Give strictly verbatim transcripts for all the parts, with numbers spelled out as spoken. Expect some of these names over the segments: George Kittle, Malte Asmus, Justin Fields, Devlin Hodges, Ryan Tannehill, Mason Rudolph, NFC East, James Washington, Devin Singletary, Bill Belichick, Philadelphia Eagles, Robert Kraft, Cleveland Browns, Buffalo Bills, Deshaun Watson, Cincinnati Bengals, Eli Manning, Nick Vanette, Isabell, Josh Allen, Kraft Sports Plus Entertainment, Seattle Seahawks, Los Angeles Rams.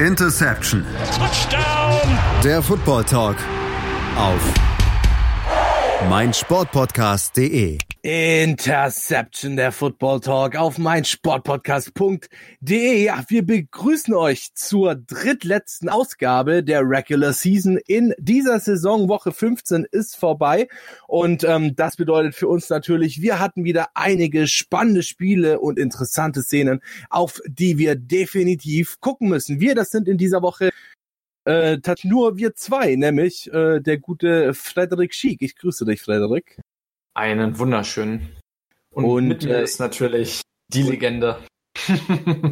Interception. Touchdown. Der Football Talk auf meinsportpodcast punkt de. Interception, der Football Talk auf meinsportpodcast punkt de. Ja, wir begrüßen euch zur drittletzten Ausgabe der Regular Season in dieser Saison. Woche fünfzehn ist vorbei und ähm, das bedeutet für uns natürlich, wir hatten wieder einige spannende Spiele und interessante Szenen, auf die wir definitiv gucken müssen. Wir, das sind in dieser Woche äh, nur wir zwei, nämlich äh, der gute Frederik Schick. Ich grüße dich, Frederik. Einen wunderschönen. Und, und mit mir äh, ist natürlich die Legende.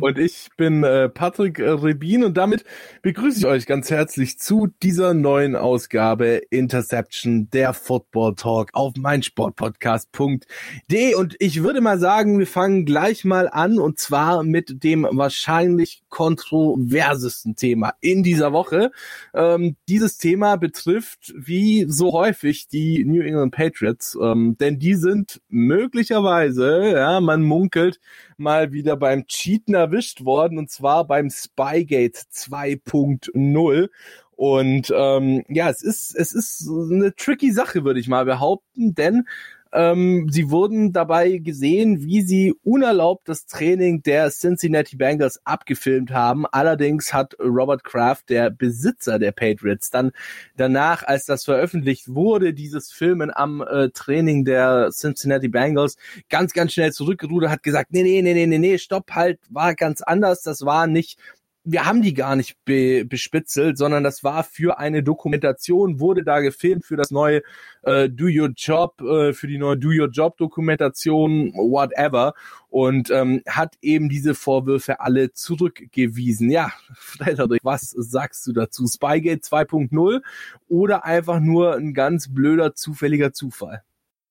Und ich bin äh, Patrick Rebin und damit begrüße ich euch ganz herzlich zu dieser neuen Ausgabe Interception, der Football Talk auf meinsportpodcast punkt de. Und ich würde mal sagen, wir fangen gleich mal an und zwar mit dem wahrscheinlich kontroversesten Thema in dieser Woche. Ähm, dieses Thema betrifft wie so häufig die New England Patriots, ähm, denn die sind möglicherweise, ja, man munkelt, mal wieder beim Cheaten erwischt worden und zwar beim Spygate zwei punkt null. Und ähm, ja, es ist es ist eine tricky Sache, würde ich mal behaupten, denn Ähm, sie wurden dabei gesehen, wie sie unerlaubt das Training der Cincinnati Bengals abgefilmt haben. Allerdings hat Robert Kraft, der Besitzer der Patriots, dann danach, als das veröffentlicht wurde, dieses Filmen am äh, Training der Cincinnati Bengals, ganz, ganz schnell zurückgerudert, hat gesagt, nee, nee, nee, nee, nee, stopp, halt, war ganz anders, das war nicht... Wir haben die gar nicht be- bespitzelt, sondern das war für eine Dokumentation, wurde da gefilmt für das neue äh, Do Your Job, äh, für die neue Do Your Job Dokumentation, whatever. Und ähm, hat eben diese Vorwürfe alle zurückgewiesen. Ja, Frederik, was sagst du dazu? Spygate zwei punkt null oder einfach nur ein ganz blöder, zufälliger Zufall?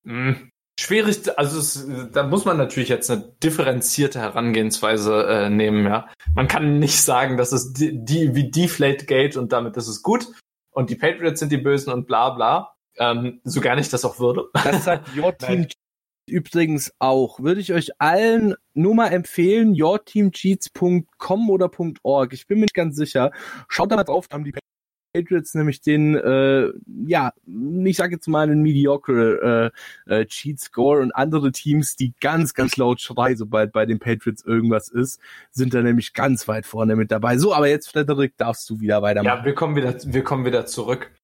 Mhm. Schwierig, also es, da muss man natürlich jetzt eine differenzierte Herangehensweise äh, nehmen, ja. Man kann nicht sagen, das ist die, die wie Deflategate und damit ist es gut und die Patriots sind die Bösen und bla bla. Ähm, so gar nicht das auch würde. Das sagt Your Team übrigens auch. Würde ich euch allen nur mal empfehlen, your team cheats punkt com oder .org. Ich bin mir nicht ganz sicher. Schaut da mal drauf, haben die Patriots nämlich den, äh, ja, ich sag jetzt mal einen mediocre äh, äh, Cheat-Score und andere Teams, die ganz, ganz laut schreien, sobald bei den Patriots irgendwas ist, sind da nämlich ganz weit vorne mit dabei. So, aber jetzt, Frederik, darfst du wieder weitermachen. Ja, wir kommen wieder, wir kommen wieder zurück.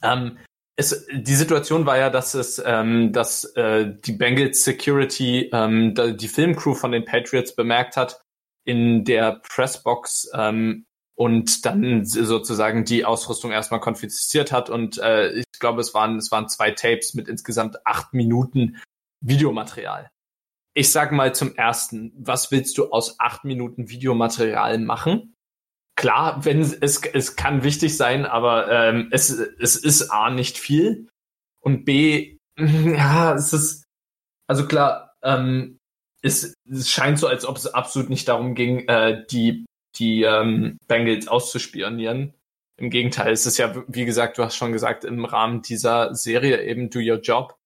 Ähm, es, die Situation war ja, dass es, ähm, dass äh, die Bengals Security, ähm, die Filmcrew von den Patriots bemerkt hat, in der Pressbox, ähm, und dann sozusagen die Ausrüstung erstmal konfisziert hat. Und äh, ich glaube, es waren es waren zwei Tapes mit insgesamt acht Minuten Videomaterial. Ich sag mal zum Ersten, was willst du aus acht Minuten Videomaterial machen? Klar, wenn es es kann wichtig sein, aber ähm, es es ist A, nicht viel und B, ja, es ist, also klar, ähm, es, es scheint so, als ob es absolut nicht darum ging, äh, die die ähm, Bengals auszuspionieren. Im Gegenteil, es ist ja, wie gesagt, du hast schon gesagt, im Rahmen dieser Serie eben Do Your Job,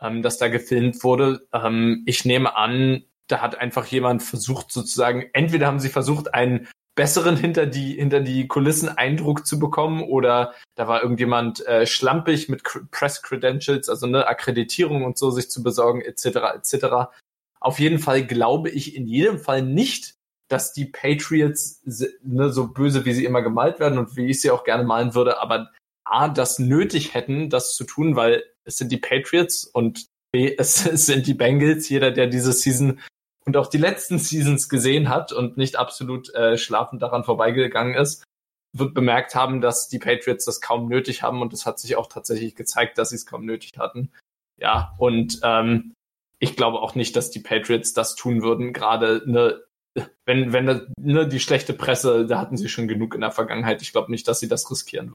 ähm, dass da gefilmt wurde. Ähm, ich nehme an, da hat einfach jemand versucht sozusagen, entweder haben sie versucht, einen besseren hinter die hinter die Kulissen Eindruck zu bekommen oder da war irgendjemand äh, schlampig mit K- Press Credentials, also eine Akkreditierung und so sich zu besorgen, et cetera et cetera. Auf jeden Fall glaube ich in jedem Fall nicht, dass die Patriots, ne, so böse, wie sie immer gemalt werden und wie ich sie auch gerne malen würde, aber A, das nötig hätten, das zu tun, weil es sind die Patriots und B, es, es sind die Bengals. Jeder, der diese Season und auch die letzten Seasons gesehen hat und nicht absolut äh, schlafend daran vorbeigegangen ist, wird bemerkt haben, dass die Patriots das kaum nötig haben und es hat sich auch tatsächlich gezeigt, dass sie es kaum nötig hatten. Ja, und ähm, ich glaube auch nicht, dass die Patriots das tun würden, gerade eine Wenn, wenn das, ne, die schlechte Presse, da hatten sie schon genug in der Vergangenheit. Ich glaube nicht, dass sie das riskieren.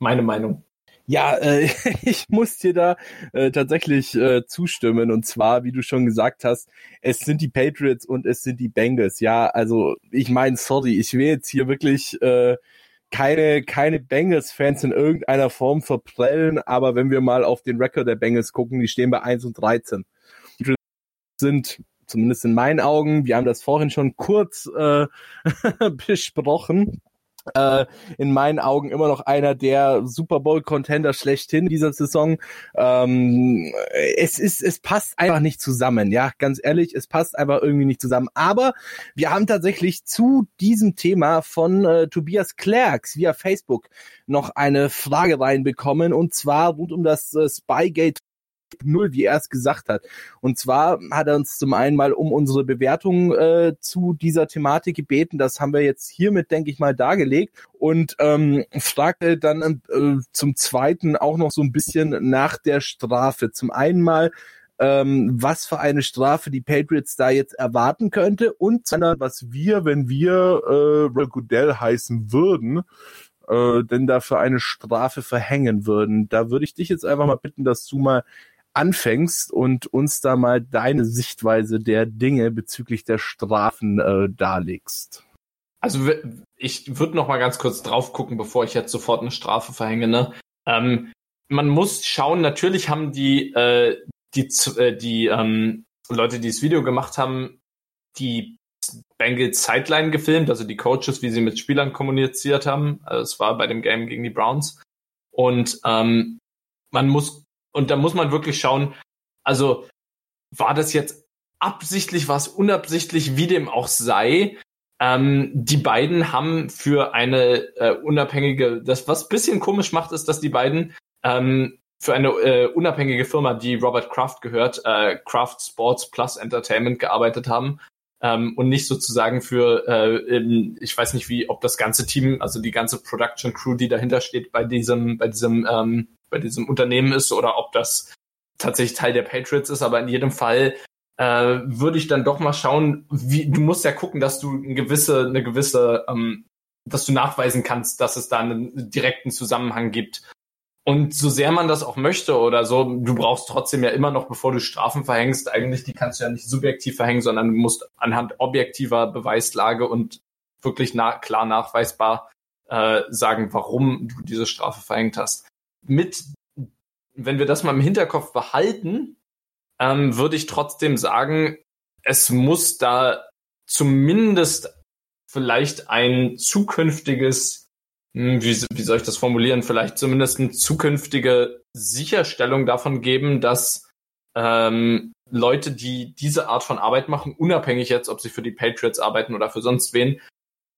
Meine Meinung. Ja, äh, ich muss dir da äh, tatsächlich äh, zustimmen. Und zwar, wie du schon gesagt hast, es sind die Patriots und es sind die Bengals. Ja, also ich meine, sorry, ich will jetzt hier wirklich... Äh, keine keine Bengals-Fans in irgendeiner Form verprellen, aber wenn wir mal auf den Rekord der Bengals gucken, die stehen bei eins und dreizehn. Die sind... zumindest in meinen Augen, wir haben das vorhin schon kurz äh, besprochen, Äh, in meinen Augen immer noch einer der Super Bowl-Contender schlechthin dieser Saison. Ähm, es ist, es passt einfach nicht zusammen, ja, ganz ehrlich, es passt einfach irgendwie nicht zusammen. Aber wir haben tatsächlich zu diesem Thema von äh, Tobias Klerks via Facebook noch eine Frage reinbekommen, und zwar rund um das äh, Spygate null, wie er es gesagt hat. Und zwar hat er uns zum einen mal um unsere Bewertung äh, zu dieser Thematik gebeten. Das haben wir jetzt hiermit, denke ich mal, dargelegt. Und ähm, fragte dann äh, zum Zweiten auch noch so ein bisschen nach der Strafe. Zum einen mal, ähm, was für eine Strafe die Patriots da jetzt erwarten könnte, und zum anderen, was wir, wenn wir äh, Goodell heißen würden, äh, denn da für eine Strafe verhängen würden. Da würde ich dich jetzt einfach mal bitten, dass du mal anfängst und uns da mal deine Sichtweise der Dinge bezüglich der Strafen äh, darlegst. Also ich würde noch mal ganz kurz drauf gucken, bevor ich jetzt sofort eine Strafe verhänge. Ne? Ähm, man muss schauen, natürlich haben die, äh, die, äh, die ähm, Leute, die das Video gemacht haben, die Bengals Sideline gefilmt, also die Coaches, wie sie mit Spielern kommuniziert haben. Also es war bei dem Game gegen die Browns. Und ähm, man muss Und da muss man wirklich schauen, also war das jetzt absichtlich, war es unabsichtlich, wie dem auch sei. Ähm, die beiden haben für eine äh, unabhängige, das was ein bisschen komisch macht, ist, dass die beiden ähm, für eine äh, unabhängige Firma, die Robert Kraft gehört, äh, Kraft Sports Plus Entertainment gearbeitet haben ähm, und nicht sozusagen für, äh, ich weiß nicht wie, ob das ganze Team, also die ganze Production Crew, die dahinter steht, bei diesem, bei diesem, ähm, bei diesem Unternehmen ist oder ob das tatsächlich Teil der Patriots ist, aber in jedem Fall äh, würde ich dann doch mal schauen, wie, du musst ja gucken, dass du eine gewisse, eine gewisse, ähm, dass du nachweisen kannst, dass es da einen direkten Zusammenhang gibt. Und so sehr man das auch möchte oder so, du brauchst trotzdem ja immer noch, bevor du Strafen verhängst, eigentlich, die kannst du ja nicht subjektiv verhängen, sondern du musst anhand objektiver Beweislage und wirklich na- klar nachweisbar äh, sagen, warum du diese Strafe verhängt hast. Mit, wenn wir das mal im Hinterkopf behalten, ähm, würde ich trotzdem sagen, es muss da zumindest vielleicht ein zukünftiges, wie, wie soll ich das formulieren, vielleicht zumindest eine zukünftige Sicherstellung davon geben, dass ähm, Leute, die diese Art von Arbeit machen, unabhängig jetzt, ob sie für die Patriots arbeiten oder für sonst wen,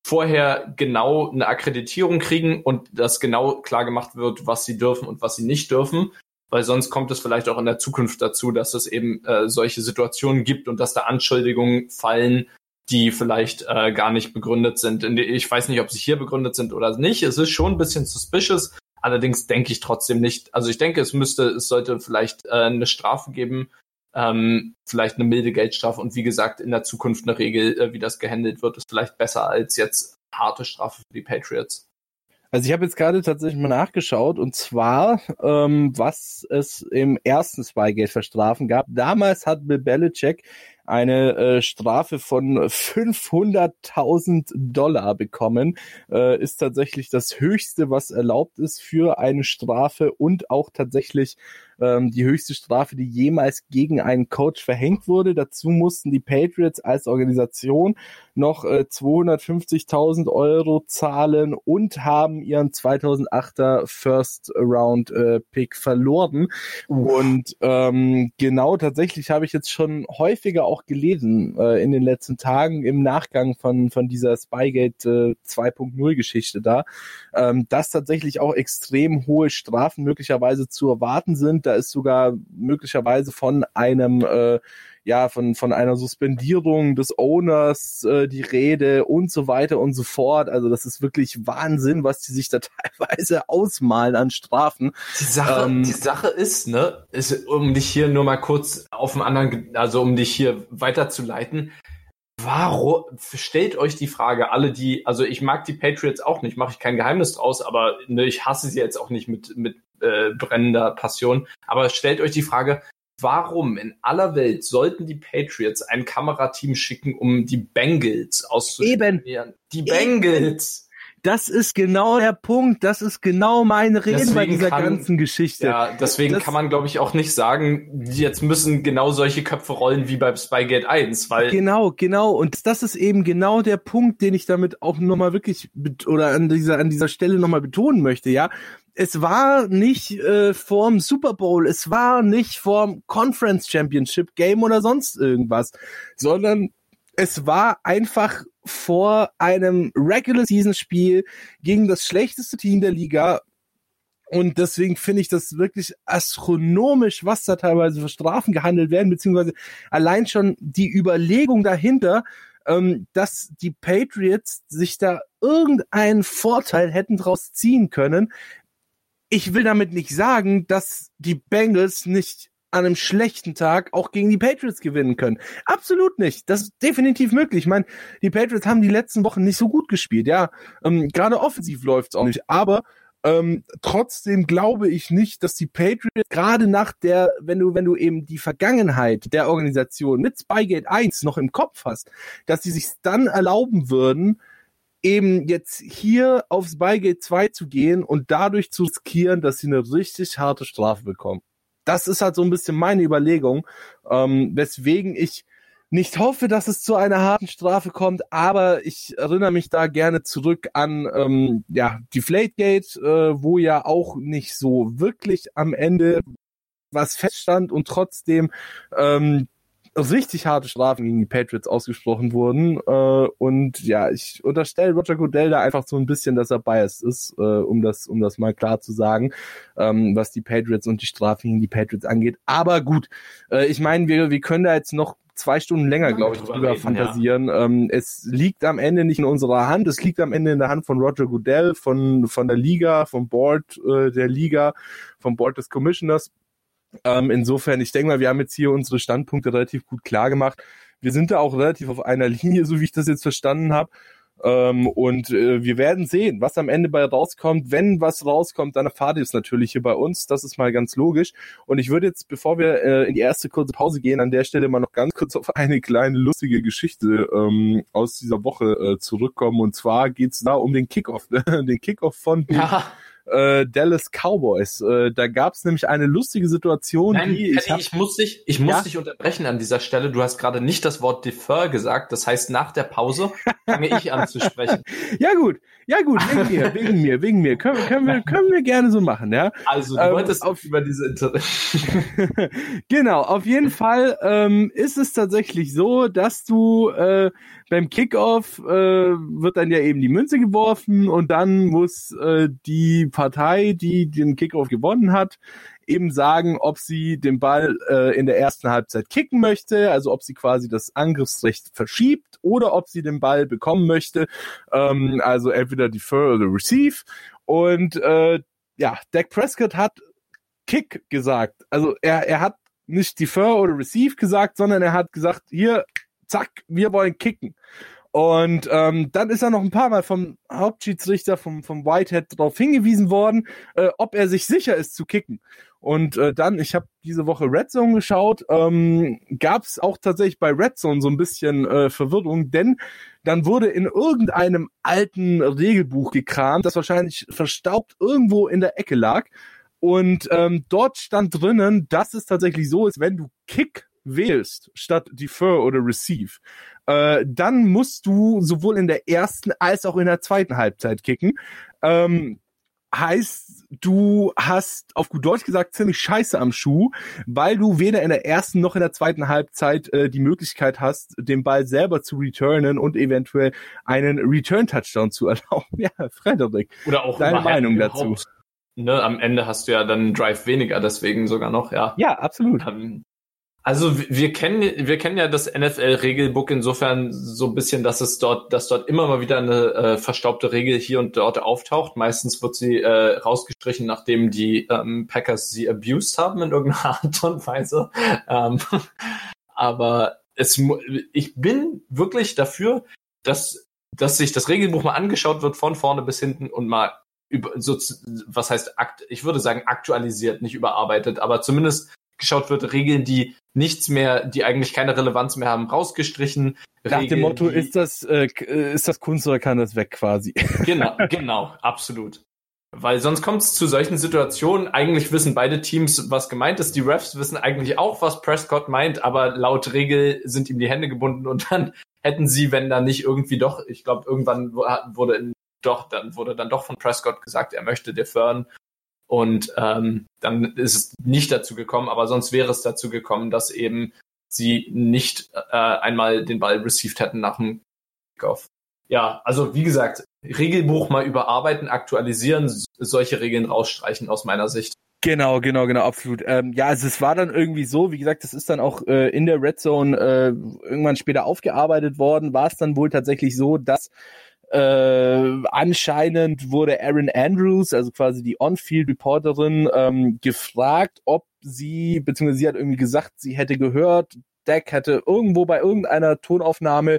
vorher genau eine Akkreditierung kriegen und dass genau klar gemacht wird, was sie dürfen und was sie nicht dürfen, weil sonst kommt es vielleicht auch in der Zukunft dazu, dass es eben äh, solche Situationen gibt und dass da Anschuldigungen fallen, die vielleicht äh, gar nicht begründet sind. Ich weiß nicht, ob sie hier begründet sind oder nicht. Es ist schon ein bisschen suspicious, allerdings denke ich trotzdem nicht. Also ich denke, es müsste, es sollte vielleicht äh, eine Strafe geben, Ähm, vielleicht eine milde Geldstrafe, und wie gesagt, in der Zukunft eine Regel, äh, wie das gehandelt wird, ist vielleicht besser als jetzt harte Strafe für die Patriots. Also ich habe jetzt gerade tatsächlich mal nachgeschaut, und zwar, ähm, was es im ersten Spygate für Strafen gab. Damals hat Bill Belichick eine äh, Strafe von fünfhunderttausend Dollar bekommen. Äh, ist tatsächlich das Höchste, was erlaubt ist für eine Strafe, und auch tatsächlich ähm, die höchste Strafe, die jemals gegen einen Coach verhängt wurde. Dazu mussten die Patriots als Organisation noch äh, zweihundertfünfzigtausend Euro zahlen und haben ihren zweitausendachter First-Round-Pick äh, verloren. Und ähm, genau, tatsächlich habe ich jetzt schon häufiger auch gelesen äh, in den letzten Tagen im Nachgang von von dieser Spygate äh, zwei Punkt null Geschichte da, ähm, dass tatsächlich auch extrem hohe Strafen möglicherweise zu erwarten sind. Da ist sogar möglicherweise von einem äh, ja von von einer Suspendierung des Owners äh, die Rede und so weiter und so fort. Also das ist wirklich Wahnsinn, was die sich da teilweise ausmalen an Strafen. Die Sache, ähm, die Sache ist, ne, ist, um dich hier nur mal kurz auf einen anderen, also um dich hier weiterzuleiten, warum, stellt euch die Frage, alle die, also ich mag die Patriots auch nicht, mache ich kein Geheimnis draus, aber ne, ich hasse sie jetzt auch nicht mit, mit äh, brennender Passion, aber stellt euch die Frage, warum in aller Welt sollten die Patriots ein Kamerateam schicken, um die Bengals auszuspionieren? Die Eben. Bengals! Das ist genau der Punkt. Das ist genau meine Rede deswegen bei dieser kann, ganzen Geschichte. Ja, deswegen das, kann man, glaube ich, auch nicht sagen, jetzt müssen genau solche Köpfe rollen wie bei Spygate eins, weil genau, genau. Und das ist eben genau der Punkt, den ich damit auch nochmal wirklich oder an dieser an dieser Stelle nochmal betonen möchte. Ja, es war nicht äh, vorm Super Bowl, es war nicht vorm Conference Championship Game oder sonst irgendwas, sondern es war einfach vor einem Regular-Season-Spiel gegen das schlechteste Team der Liga. Und deswegen finde ich das wirklich astronomisch, was da teilweise für Strafen gehandelt werden, beziehungsweise allein schon die Überlegung dahinter, ähm, dass die Patriots sich da irgendeinen Vorteil hätten draus ziehen können. Ich will damit nicht sagen, dass die Bengals nicht an einem schlechten Tag auch gegen die Patriots gewinnen können. Absolut nicht. Das ist definitiv möglich. Ich meine, die Patriots haben die letzten Wochen nicht so gut gespielt. Ja, ähm, gerade offensiv läuft es auch nicht. Aber ähm, trotzdem glaube ich nicht, dass die Patriots gerade nach der, wenn du wenn du eben die Vergangenheit der Organisation mit Spygate eins noch im Kopf hast, dass sie sich dann erlauben würden, eben jetzt hier auf Spygate zwei zu gehen und dadurch zu riskieren, dass sie eine richtig harte Strafe bekommen. Das ist halt so ein bisschen meine Überlegung, ähm, weswegen ich nicht hoffe, dass es zu einer harten Strafe kommt, aber ich erinnere mich da gerne zurück an ähm, ja, die Deflategate, äh, wo ja auch nicht so wirklich am Ende was feststand und trotzdem ähm, richtig harte Strafen gegen die Patriots ausgesprochen wurden. Äh, und ja, ich unterstelle Roger Goodell da einfach so ein bisschen, dass er biased ist, äh, um das um das mal klar zu sagen, ähm, was die Patriots und die Strafen gegen die Patriots angeht. Aber gut, äh, ich meine, wir wir können da jetzt noch zwei Stunden länger, glaube ich, drüber reden, fantasieren. Ja. Ähm, es liegt am Ende nicht in unserer Hand, es liegt am Ende in der Hand von Roger Goodell, von von der Liga, vom Board äh, der Liga, vom Board des Commissioners. Ähm, insofern, ich denke mal, wir haben jetzt hier unsere Standpunkte relativ gut klar gemacht. Wir sind da auch relativ auf einer Linie, so wie ich das jetzt verstanden habe. Ähm, und äh, wir werden sehen, was am Ende bei rauskommt. Wenn was rauskommt, dann erfahrt ihr es natürlich hier bei uns. Das ist mal ganz logisch. Und ich würde jetzt, bevor wir äh, in die erste kurze Pause gehen, an der Stelle mal noch ganz kurz auf eine kleine lustige Geschichte ähm, aus dieser Woche äh, zurückkommen. Und zwar geht es da um den Kickoff, den Kickoff von den ja. Dallas Cowboys. Da gab es nämlich eine lustige Situation. Nein, die ich, hab... ich muss dich, ich muss ja? dich unterbrechen an dieser Stelle. Du hast gerade nicht das Wort defer gesagt. Das heißt, nach der Pause fange ich an zu sprechen. Ja gut, ja gut, wegen mir, wegen mir, wegen mir. Können, können, wir, können wir gerne so machen, ja. Also du ähm, wolltest auf über diese Inter- Genau, auf jeden Fall ähm, ist es tatsächlich so, dass du äh, beim Kickoff äh, wird dann ja eben die Münze geworfen und dann muss äh, die Partei, die den Kickoff gewonnen hat, eben sagen, ob sie den Ball äh, in der ersten Halbzeit kicken möchte, also ob sie quasi das Angriffsrecht verschiebt oder ob sie den Ball bekommen möchte, ähm, also entweder defer oder receive. Und äh, ja, Dak Prescott hat Kick gesagt, also er, er hat nicht defer oder receive gesagt, sondern er hat gesagt, hier, zack, wir wollen kicken. Und ähm, dann ist er noch ein paar Mal vom Hauptschiedsrichter, vom, vom Whitehead darauf hingewiesen worden, äh, ob er sich sicher ist zu kicken. Und äh, dann, ich habe diese Woche Red Zone geschaut, ähm, gab es auch tatsächlich bei Red Zone so ein bisschen äh, Verwirrung, denn dann wurde in irgendeinem alten Regelbuch gekramt, das wahrscheinlich verstaubt irgendwo in der Ecke lag. Und ähm, dort stand drinnen, dass es tatsächlich so ist, wenn du Kick wählst statt defer oder receive, äh, dann musst du sowohl in der ersten als auch in der zweiten Halbzeit kicken. Ähm, heißt, du hast auf gut Deutsch gesagt ziemlich Scheiße am Schuh, weil du weder in der ersten noch in der zweiten Halbzeit äh, die Möglichkeit hast, den Ball selber zu returnen und eventuell einen Return-Touchdown zu erlauben. Ja, Frederik, oder auch deine Meinung dazu? Überhaupt, ne, am Ende hast du ja dann einen Drive weniger, deswegen sogar noch, ja. Ja, absolut. Um, Also wir kennen wir kennen ja das N F L-Regelbuch insofern so ein bisschen, dass es dort dass dort immer mal wieder eine äh, verstaubte Regel hier und dort auftaucht. Meistens wird sie äh, rausgestrichen, nachdem die ähm, Packers sie abused haben in irgendeiner Art und Weise. Ähm, aber es ich bin wirklich dafür, dass dass sich das Regelbuch mal angeschaut wird von vorne bis hinten und mal über so was heißt akt ich würde sagen aktualisiert, nicht überarbeitet, aber zumindest geschaut wird, Regeln, die nichts mehr, die eigentlich keine Relevanz mehr haben, rausgestrichen. Nach Regeln, dem Motto, die, ist das äh, ist das Kunst oder kann das weg quasi? Genau, genau, absolut. Weil sonst kommt es zu solchen Situationen, eigentlich wissen beide Teams, was gemeint ist, die Refs wissen eigentlich auch, was Prescott meint, aber laut Regel sind ihm die Hände gebunden und dann hätten sie, wenn da nicht irgendwie doch, ich glaube, irgendwann wurde in, doch dann wurde dann doch von Prescott gesagt, er möchte deferren und ähm, dann ist es nicht dazu gekommen, aber sonst wäre es dazu gekommen, dass eben sie nicht äh, einmal den Ball received hätten nach dem Kickoff. Ja, also wie gesagt, Regelbuch mal überarbeiten, aktualisieren, solche Regeln rausstreichen aus meiner Sicht. Genau, genau, genau, absolut. Ähm, ja, also es war dann irgendwie so, wie gesagt, das ist dann auch äh, in der Red Zone äh, irgendwann später aufgearbeitet worden, war es dann wohl tatsächlich so, dass äh, anscheinend wurde Erin Andrews, also quasi die On-Field-Reporterin, ähm, gefragt, ob sie, beziehungsweise sie hat irgendwie gesagt, sie hätte gehört, Dak hätte irgendwo bei irgendeiner Tonaufnahme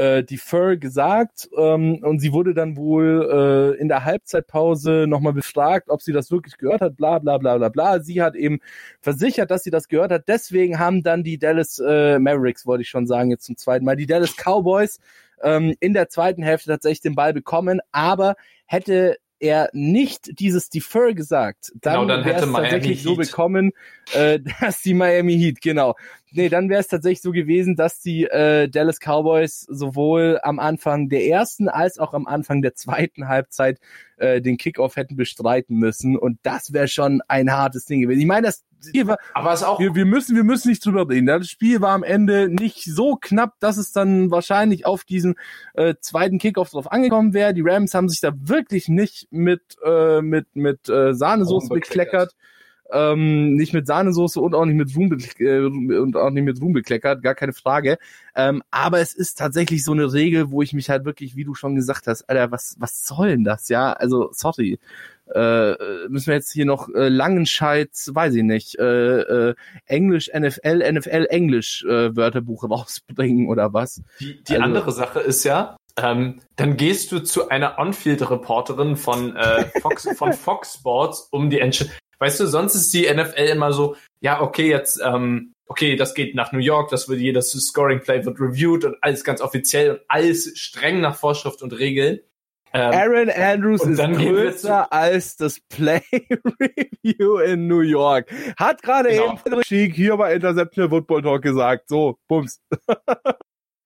die Fur gesagt ähm, und sie wurde dann wohl äh, in der Halbzeitpause nochmal befragt, ob sie das wirklich gehört hat, bla bla bla bla bla. Sie hat eben versichert, dass sie das gehört hat. Deswegen haben dann die Dallas äh, Mavericks, wollte ich schon sagen, jetzt zum zweiten Mal, die Dallas Cowboys ähm, in der zweiten Hälfte tatsächlich den Ball bekommen, aber hätte er nicht dieses Defer gesagt, dann, genau, dann wäre es tatsächlich so bekommen, äh, dass die Miami Heat, genau. Nee, dann wäre es tatsächlich so gewesen, dass die äh, Dallas Cowboys sowohl am Anfang der ersten als auch am Anfang der zweiten Halbzeit äh, den Kickoff hätten bestreiten müssen und das wäre schon ein hartes Ding gewesen. Ich meine, das Spiel war, aber es auch wir, wir müssen wir müssen nicht drüber reden. Das Spiel war am Ende nicht so knapp, dass es dann wahrscheinlich auf diesen äh, zweiten Kickoff drauf angekommen wäre. Die Rams haben sich da wirklich nicht mit äh, mit mit äh, Sahnesoße bekleckert. Ähm, nicht mit Sahnesoße und auch nicht mit Ruhm be- und auch nicht mit Ruhm bekleckert, gar keine Frage. Ähm, aber es ist tatsächlich so eine Regel, wo ich mich halt wirklich, wie du schon gesagt hast, Alter, was was soll denn das? Ja, also sorry, äh, müssen wir jetzt hier noch äh, Langenscheid, weiß ich nicht, äh, äh, Englisch N F L N F L Englisch äh, Wörterbuch rausbringen oder was? Die, die also, andere Sache ist ja. Ähm, dann gehst du zu einer On-Field-Reporterin von, äh, Fox, von Fox Sports um die Entscheidung. Weißt du, sonst ist die N F L immer so, ja, okay, jetzt, ähm, okay, das geht nach New York, das wird jedes Scoring-Play wird reviewed und alles ganz offiziell und alles streng nach Vorschrift und Regeln. Ähm, Erin Andrews ist größer als das Play-Review in New York. Hat gerade genau. eben Frederik Schick hier bei Interception Football Talk gesagt. So, bums.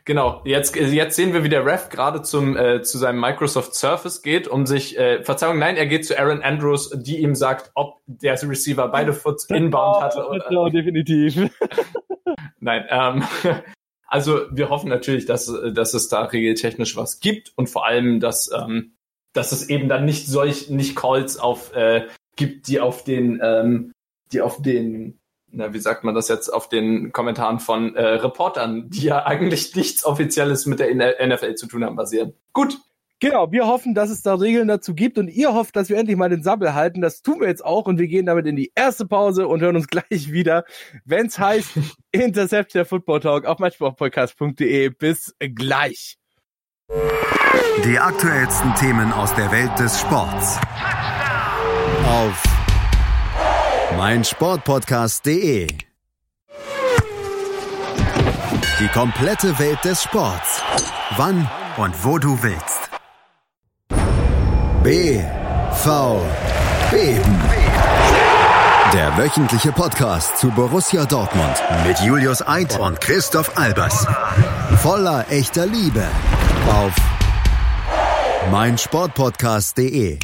Genau, jetzt jetzt sehen wir, wie der Ref gerade zum äh, zu seinem Microsoft Surface geht, um sich, äh, Verzeihung, nein, er geht zu Erin Andrews, die ihm sagt, ob der Receiver beide Foots inbound hatte. Oder, ja, definitiv. Nein, ähm, also wir hoffen natürlich, dass dass es da regeltechnisch was gibt und vor allem, dass ähm, dass es eben dann nicht solch nicht Calls auf äh, gibt, die auf den ähm, die auf den na, wie sagt man das jetzt auf den Kommentaren von äh, Reportern, die ja eigentlich nichts Offizielles mit der N F L zu tun haben, basieren. Gut. Genau, wir hoffen, dass es da Regeln dazu gibt und ihr hofft, dass wir endlich mal den Sabbel halten. Das tun wir jetzt auch und wir gehen damit in die erste Pause und hören uns gleich wieder, wenn es heißt Intercept der Football Talk auf meinsportpodcast punkt de. Bis gleich. Die aktuellsten Themen aus der Welt des Sports. Touchdown. Auf mein Sportpodcast punkt de. Die komplette Welt des Sports. Wann und wo du willst. B V Beben. Der wöchentliche Podcast zu Borussia Dortmund mit Julius Eid und Christoph Albers. Voller echter Liebe. Auf mein Sportpodcast punkt de.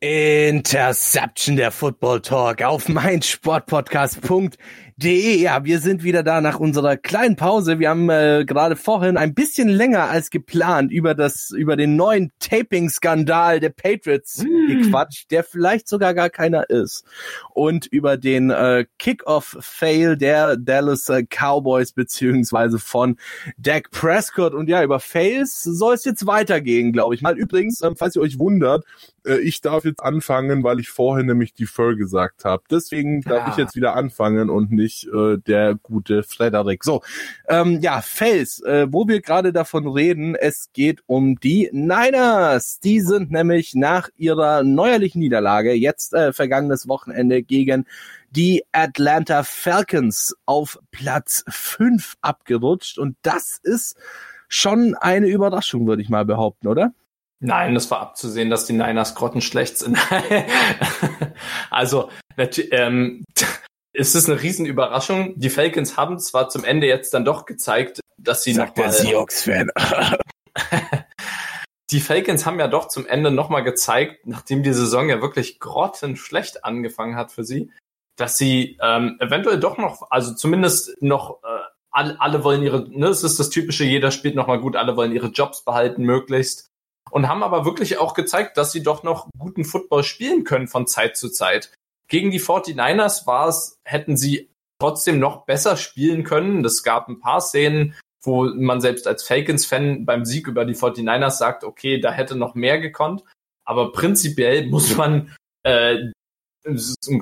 Interception, der Football Talk auf meinsportpodcast punkt de. Ja, wir sind wieder da nach unserer kleinen Pause. Wir haben äh, gerade vorhin ein bisschen länger als geplant über das über den neuen Taping-Skandal der Patriots mm. gequatscht, der vielleicht sogar gar keiner ist. Und über den äh, Kickoff-Fail der Dallas äh, Cowboys beziehungsweise von Dak Prescott. Und ja, über Fails soll es jetzt weitergehen, glaube ich. Mal übrigens, ähm, falls ihr euch wundert, ich darf jetzt anfangen, weil ich vorhin nämlich die Fur gesagt habe. Deswegen darf ja. ich jetzt wieder anfangen und nicht nämlich äh, der gute Frederik. So, ähm, ja, Fels, äh, wo wir gerade davon reden, es geht um die Niners. Die sind nämlich nach ihrer neuerlichen Niederlage jetzt äh, vergangenes Wochenende gegen die Atlanta Falcons auf Platz fünf abgerutscht. Und das ist schon eine Überraschung, würde ich mal behaupten, oder? Nein, das war abzusehen, dass die Niners grottenschlecht sind. Also, ähm, es ist eine Riesenüberraschung. Die Falcons haben zwar zum Ende jetzt dann doch gezeigt, dass sie nochmal... Sagt der Seahawks-Fan. Die Falcons haben ja doch zum Ende nochmal gezeigt, nachdem die Saison ja wirklich grottenschlecht angefangen hat für sie, dass sie ähm, eventuell doch noch, also zumindest noch... Äh, Alle, alle wollen ihre, ne, es ist das Typische, jeder spielt nochmal gut, alle wollen ihre Jobs behalten möglichst und haben aber wirklich auch gezeigt, dass sie doch noch guten Football spielen können von Zeit zu Zeit. Gegen die forty-niners war es, hätten sie trotzdem noch besser spielen können. Es gab ein paar Szenen, wo man selbst als Falcons-Fan beim Sieg über die forty-niners sagt, okay, da hätte noch mehr gekonnt, aber prinzipiell muss man, äh,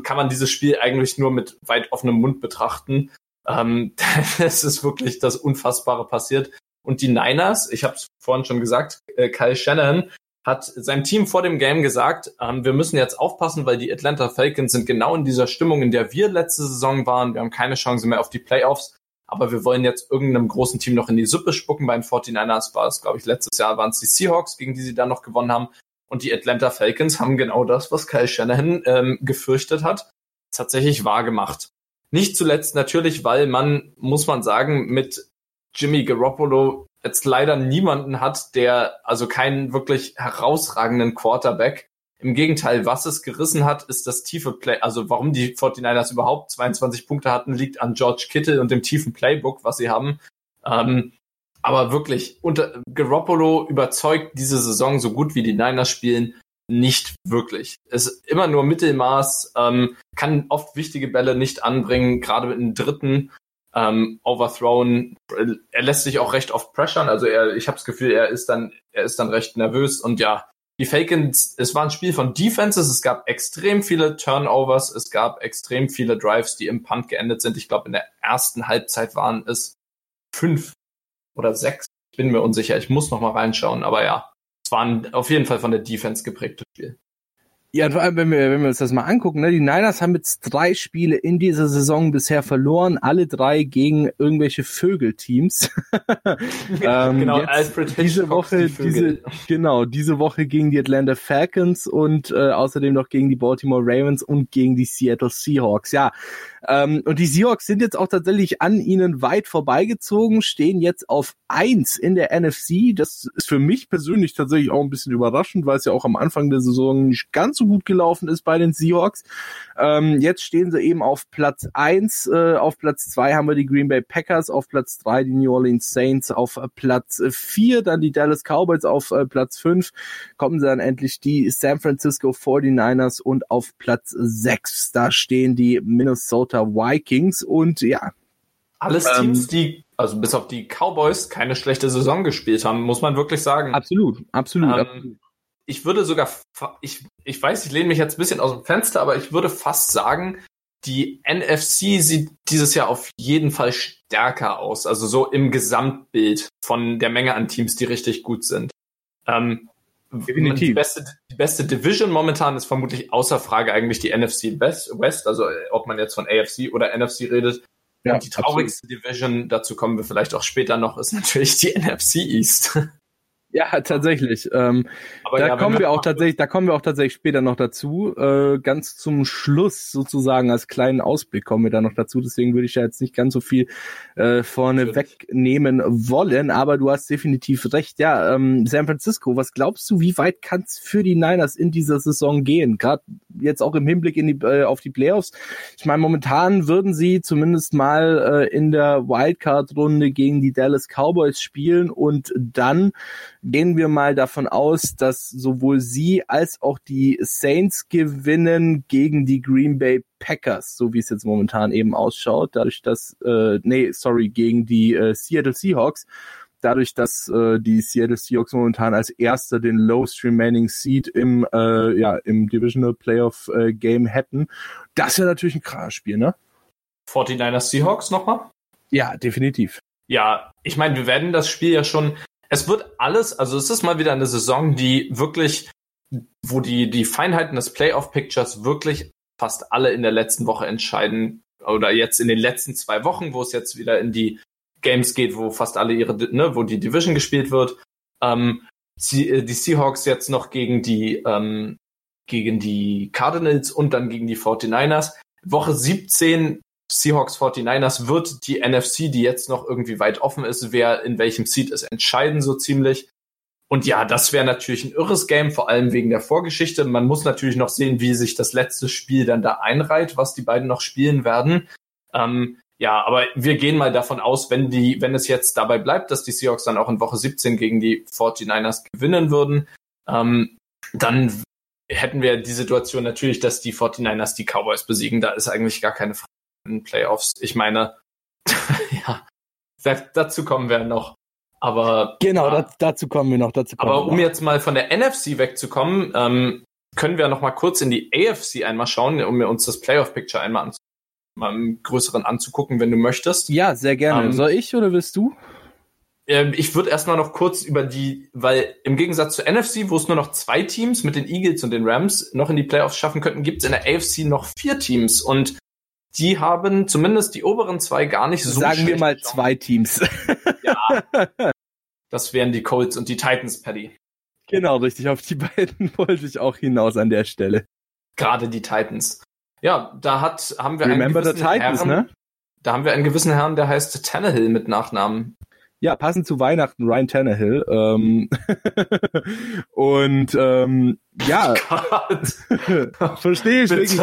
kann man dieses Spiel eigentlich nur mit weit offenem Mund betrachten. Ähm, es ist wirklich das Unfassbare passiert. Und die Niners, ich habe es vorhin schon gesagt, äh, Kyle Shanahan hat seinem Team vor dem Game gesagt, ähm, wir müssen jetzt aufpassen, weil die Atlanta Falcons sind genau in dieser Stimmung, in der wir letzte Saison waren. Wir haben keine Chance mehr auf die Playoffs, aber wir wollen jetzt irgendeinem großen Team noch in die Suppe spucken. Bei den forty-niners war es, glaube ich, letztes Jahr waren es die Seahawks, gegen die sie dann noch gewonnen haben. Und die Atlanta Falcons haben genau das, was Kyle Shanahan ähm, gefürchtet hat, tatsächlich wahrgemacht. Nicht zuletzt natürlich, weil man, muss man sagen, mit Jimmy Garoppolo jetzt leider niemanden hat, der, also keinen wirklich herausragenden Quarterback. Im Gegenteil, was es gerissen hat, ist das tiefe Play. Also warum die forty-niners überhaupt zweiundzwanzig Punkte hatten, liegt an George Kittle und dem tiefen Playbook, was sie haben. Ähm, aber wirklich, unter Garoppolo überzeugt diese Saison, so gut wie die Niners spielen, nicht wirklich. Es ist immer nur Mittelmaß, ähm, kann oft wichtige Bälle nicht anbringen, gerade mit dem dritten ähm, Overthrown. Er lässt sich auch recht oft pressuren, also er, ich habe das Gefühl, er ist dann er ist dann recht nervös. Und ja, die Falcons, es war ein Spiel von Defenses, es gab extrem viele Turnovers, es gab extrem viele Drives, die im Punt geendet sind. Ich glaube, in der ersten Halbzeit waren es fünf oder sechs, ich bin mir unsicher, ich muss noch mal reinschauen, aber ja. Waren auf jeden Fall von der Defense geprägtes Spiel. Ja, vor allem, wenn wir, wenn wir uns das mal angucken, ne, die Niners haben jetzt drei Spiele in dieser Saison bisher verloren, alle drei gegen irgendwelche Vögelteams. ähm, genau, Alfred Hitchcock, diese Woche, die diese, genau, diese Woche gegen die Atlanta Falcons und äh, außerdem noch gegen die Baltimore Ravens und gegen die Seattle Seahawks, ja. Ähm, und die Seahawks sind jetzt auch tatsächlich an ihnen weit vorbeigezogen, stehen jetzt auf eins in der N F C. Das ist für mich persönlich tatsächlich auch ein bisschen überraschend, weil es ja auch am Anfang der Saison nicht ganz so gut gelaufen ist bei den Seahawks. Ähm, jetzt stehen sie eben auf Platz eins, äh, auf Platz zwei haben wir die Green Bay Packers, auf Platz drei die New Orleans Saints, auf äh, Platz vier dann die Dallas Cowboys, auf äh, Platz fünf kommen sie dann endlich die San Francisco forty-niners und auf Platz sechs, da stehen die Minnesota Vikings und ja. Alles Teams, ähm, die, also bis auf die Cowboys, keine schlechte Saison gespielt haben, muss man wirklich sagen. Absolut, absolut, ähm, absolut. Ich würde sogar, ich ich weiß, ich lehne mich jetzt ein bisschen aus dem Fenster, aber ich würde fast sagen, die N F C sieht dieses Jahr auf jeden Fall stärker aus. Also so im Gesamtbild von der Menge an Teams, die richtig gut sind. Ähm, die beste, die beste Division momentan ist vermutlich außer Frage eigentlich die N F C West, also ob man jetzt von A F C oder N F C redet. Ja, und die traurigste absolut. Division, dazu kommen wir vielleicht auch später noch, ist natürlich die N F C East. Ja, tatsächlich. Ähm, Aber da ja, kommen wir auch tatsächlich, da kommen wir auch tatsächlich später noch dazu. Äh, ganz zum Schluss sozusagen als kleinen Ausblick kommen wir da noch dazu. Deswegen würde ich ja jetzt nicht ganz so viel äh, vorne Natürlich. wegnehmen wollen. Aber du hast definitiv recht. Ja, ähm, San Francisco, was glaubst du, wie weit kann es für die Niners in dieser Saison gehen? Gerade jetzt auch im Hinblick in die, äh, auf die Playoffs. Ich meine, momentan würden sie zumindest mal äh, in der Wildcard-Runde gegen die Dallas Cowboys spielen und dann gehen wir mal davon aus, dass sowohl sie als auch die Saints gewinnen gegen die Green Bay Packers, so wie es jetzt momentan eben ausschaut, dadurch, dass, äh, nee, sorry, gegen die äh, Seattle Seahawks, dadurch, dass äh, die Seattle Seahawks momentan als erster den lowest remaining seed im, äh, ja, im Divisional Playoff äh, Game hätten. Das wäre natürlich ein krasses Spiel, ne? forty-niners Seahawks nochmal? Ja, definitiv. Ja, ich meine, wir werden das Spiel ja schon, es wird alles, also es ist mal wieder eine Saison, die wirklich, wo die, die Feinheiten des Playoff-Pictures wirklich fast alle in der letzten Woche entscheiden, oder jetzt in den letzten zwei Wochen, wo es jetzt wieder in die Games geht, wo fast alle ihre, ne, wo die Division gespielt wird. Ähm, die, die Seahawks jetzt noch gegen die, ähm, gegen die Cardinals und dann gegen die forty-niners. Woche siebzehn Seahawks forty-niners wird die N F C, die jetzt noch irgendwie weit offen ist, wer in welchem Seed ist, entscheiden so ziemlich. Und ja, das wäre natürlich ein irres Game, vor allem wegen der Vorgeschichte. Man muss natürlich noch sehen, wie sich das letzte Spiel dann da einreiht, was die beiden noch spielen werden. Ähm, ja, aber wir gehen mal davon aus, wenn die, wenn es jetzt dabei bleibt, dass die Seahawks dann auch in Woche siebzehn gegen die forty-niners gewinnen würden, ähm, dann hätten wir die Situation natürlich, dass die forty-niners die Cowboys besiegen. Da ist eigentlich gar keine Frage in Playoffs. Ich meine, ja, dazu kommen wir noch. Aber genau, ja, da, dazu kommen wir noch. Dazu kommen aber wir noch. Um jetzt mal von der N F C wegzukommen, ähm, können wir noch mal kurz in die A F C einmal schauen, um uns das Playoff-Picture einmal anzu- mal im Größeren anzugucken, wenn du möchtest. Ja, sehr gerne. Ähm, Soll ich oder willst du? Ähm, ich würde erstmal noch kurz über die, weil im Gegensatz zur N F C, wo es nur noch zwei Teams mit den Eagles und den Rams noch in die Playoffs schaffen könnten, gibt es in der A F C noch vier Teams und die haben zumindest die oberen zwei gar nicht so Sagen wir mal Chancen. Zwei Teams. Ja, das wären die Colts und die Titans, Paddy. Genau, richtig. Auf die beiden wollte ich auch hinaus an der Stelle. Gerade die Titans. Ja, da hat haben wir Remember einen gewissen the Titans, Herrn, ne? Da haben wir einen gewissen Herrn, der heißt Tannehill mit Nachnamen. Ja, passend zu Weihnachten, Ryan Tannehill. Ähm und ähm, ja, verstehe ich wirklich.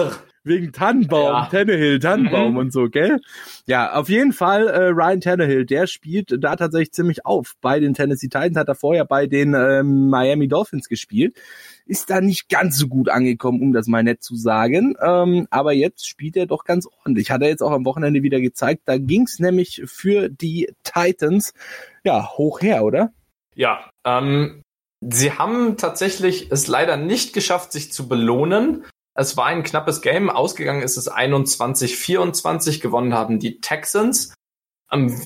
Wegen Tannenbaum, ja. Tannehill, Tannenbaum mhm. und so, gell? Ja, auf jeden Fall äh, Ryan Tannehill, der spielt da tatsächlich ziemlich auf. Bei den Tennessee Titans hat er vorher bei den ähm, Miami Dolphins gespielt. Ist da nicht ganz so gut angekommen, um das mal nett zu sagen. Ähm, aber jetzt spielt er doch ganz ordentlich. Hat er jetzt auch am Wochenende wieder gezeigt. Da ging's nämlich für die Titans ja hoch her, oder? Ja, ähm, sie haben tatsächlich es leider nicht geschafft, sich zu belohnen. Es war ein knappes Game, ausgegangen ist es einundzwanzig vierundzwanzig, gewonnen haben die Texans. Ähm,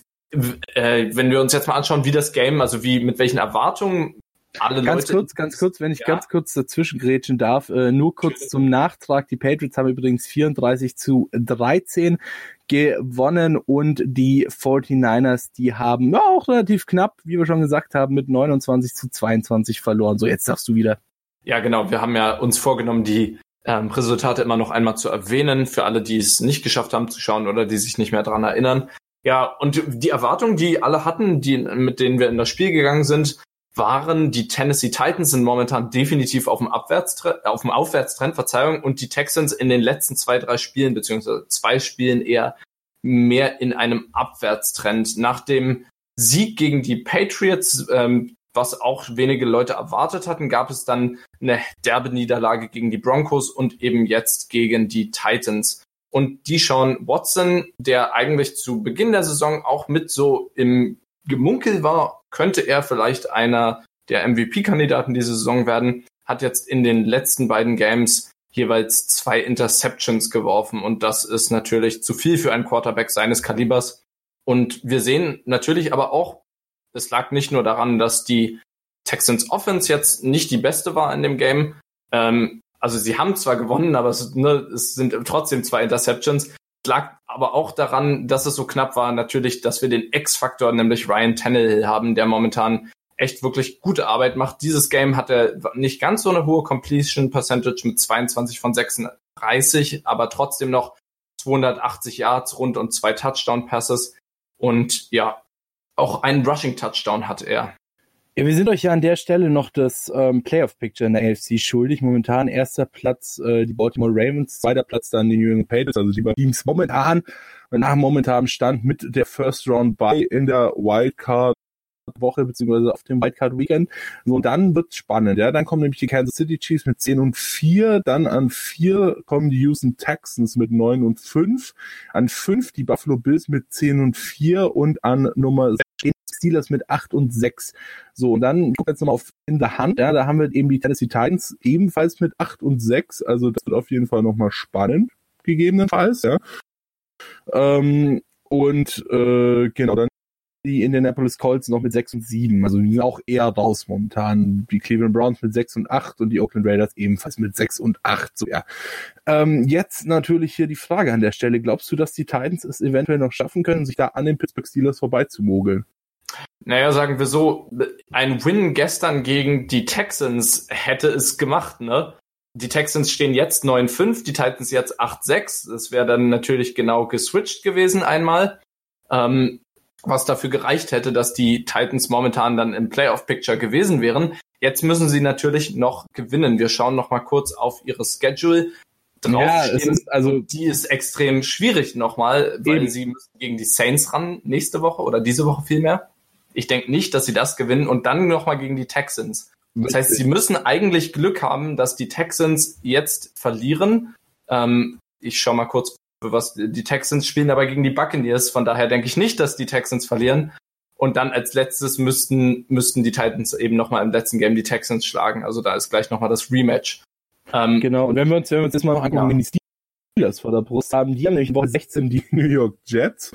äh, wenn wir uns jetzt mal anschauen, wie das Game, also wie mit welchen Erwartungen alle ganz Leute... Ganz kurz, ganz kurz, wenn ich ja. ganz kurz dazwischen grätschen darf, äh, nur kurz zum Nachtrag. Die Patriots haben übrigens vierunddreißig zu dreizehn gewonnen und die forty-niners, die haben ja, auch relativ knapp, wie wir schon gesagt haben, mit neunundzwanzig zu zweiundzwanzig verloren. So, jetzt darfst du wieder. Ja, genau, wir haben ja uns vorgenommen, die Ähm, Resultate immer noch einmal zu erwähnen, für alle, die es nicht geschafft haben zu schauen oder die sich nicht mehr dran erinnern. Ja, und die Erwartungen, die alle hatten, die mit denen wir in das Spiel gegangen sind, waren, die Tennessee Titans sind momentan definitiv auf dem Abwärtstrend, auf dem Aufwärtstrend, Verzeihung, und die Texans in den letzten zwei, drei Spielen, beziehungsweise zwei Spielen eher mehr in einem Abwärtstrend. Nach dem Sieg gegen die Patriots, ähm, was auch wenige Leute erwartet hatten, gab es dann eine derbe Niederlage gegen die Broncos und eben jetzt gegen die Titans. Und Deshaun Watson, der eigentlich zu Beginn der Saison auch mit so im Gemunkel war, könnte er vielleicht einer der M V P-Kandidaten diese Saison werden, hat jetzt in den letzten beiden Games jeweils zwei Interceptions geworfen. Und das ist natürlich zu viel für einen Quarterback seines Kalibers. Und wir sehen natürlich aber auch, es lag nicht nur daran, dass die Texans Offense jetzt nicht die beste war in dem Game. Ähm, also sie haben zwar gewonnen, aber es, ne, es sind trotzdem zwei Interceptions. Es lag aber auch daran, dass es so knapp war, natürlich, dass wir den X-Faktor, nämlich Ryan Tannehill, haben, der momentan echt wirklich gute Arbeit macht. Dieses Game hat er nicht ganz so eine hohe Completion Percentage mit zweiundzwanzig von sechsunddreißig, aber trotzdem noch zweihundertachtzig Yards rund und zwei Touchdown-Passes. Und ja, auch einen Rushing-Touchdown hatte er. Ja, wir sind euch ja an der Stelle noch das ähm, Playoff-Picture in der A F C schuldig. Momentan erster Platz äh, die Baltimore Ravens, zweiter Platz dann die New England Patriots, also die Teams momentan, nach momentanem Stand mit der First-Round-Bye in der Wildcard-Woche beziehungsweise auf dem Wildcard-Weekend. So, und dann wird's spannend. Ja, dann kommen nämlich die Kansas City Chiefs mit zehn und vier, dann an vier kommen die Houston Texans mit neun und fünf, an fünf die Buffalo Bills mit zehn und vier und an Nummer Steelers mit acht und sechs. So, und dann gucken wir jetzt nochmal auf in der Hand. Ja, da haben wir eben die Tennessee Titans ebenfalls mit acht und sechs. Also das wird auf jeden Fall nochmal spannend, gegebenenfalls. Ja. Ähm, und äh, genau, dann die Indianapolis Colts noch mit sechs und sieben. Also die sind auch eher raus momentan. Die Cleveland Browns mit sechs und acht und die Oakland Raiders ebenfalls mit sechs und acht. So, ja. ähm, jetzt natürlich hier die Frage an der Stelle. Glaubst du, dass die Titans es eventuell noch schaffen können, sich da an den Pittsburgh Steelers vorbeizumogeln? Naja, sagen wir so, ein Win gestern gegen die Texans hätte es gemacht, ne? Die Texans stehen jetzt neun fünf, die Titans jetzt acht sechs. Das wäre dann natürlich genau geswitcht gewesen einmal. Ähm, was dafür gereicht hätte, dass die Titans momentan dann im Playoff-Picture gewesen wären. Jetzt müssen sie natürlich noch gewinnen. Wir schauen noch mal kurz auf ihre Schedule drauf. Ja, es ist also die ist extrem schwierig nochmal, weil eben. Sie müssen gegen die Saints ran nächste Woche oder diese Woche vielmehr. Ich denke nicht, dass sie das gewinnen und dann nochmal gegen die Texans. Das heißt, sie müssen eigentlich Glück haben, dass die Texans jetzt verlieren. Ähm, ich schau mal kurz, was die Texans spielen, aber gegen die Buccaneers. Von daher denke ich nicht, dass die Texans verlieren. Und dann als letztes müssten, müssten die Titans eben nochmal im letzten Game die Texans schlagen. Also da ist gleich nochmal das Rematch. Ähm, genau, und wenn wir uns, wenn wir uns jetzt mal noch angucken, wenn die Steelers vor der Brust haben, die haben nämlich in Woche sechzehn die New York Jets.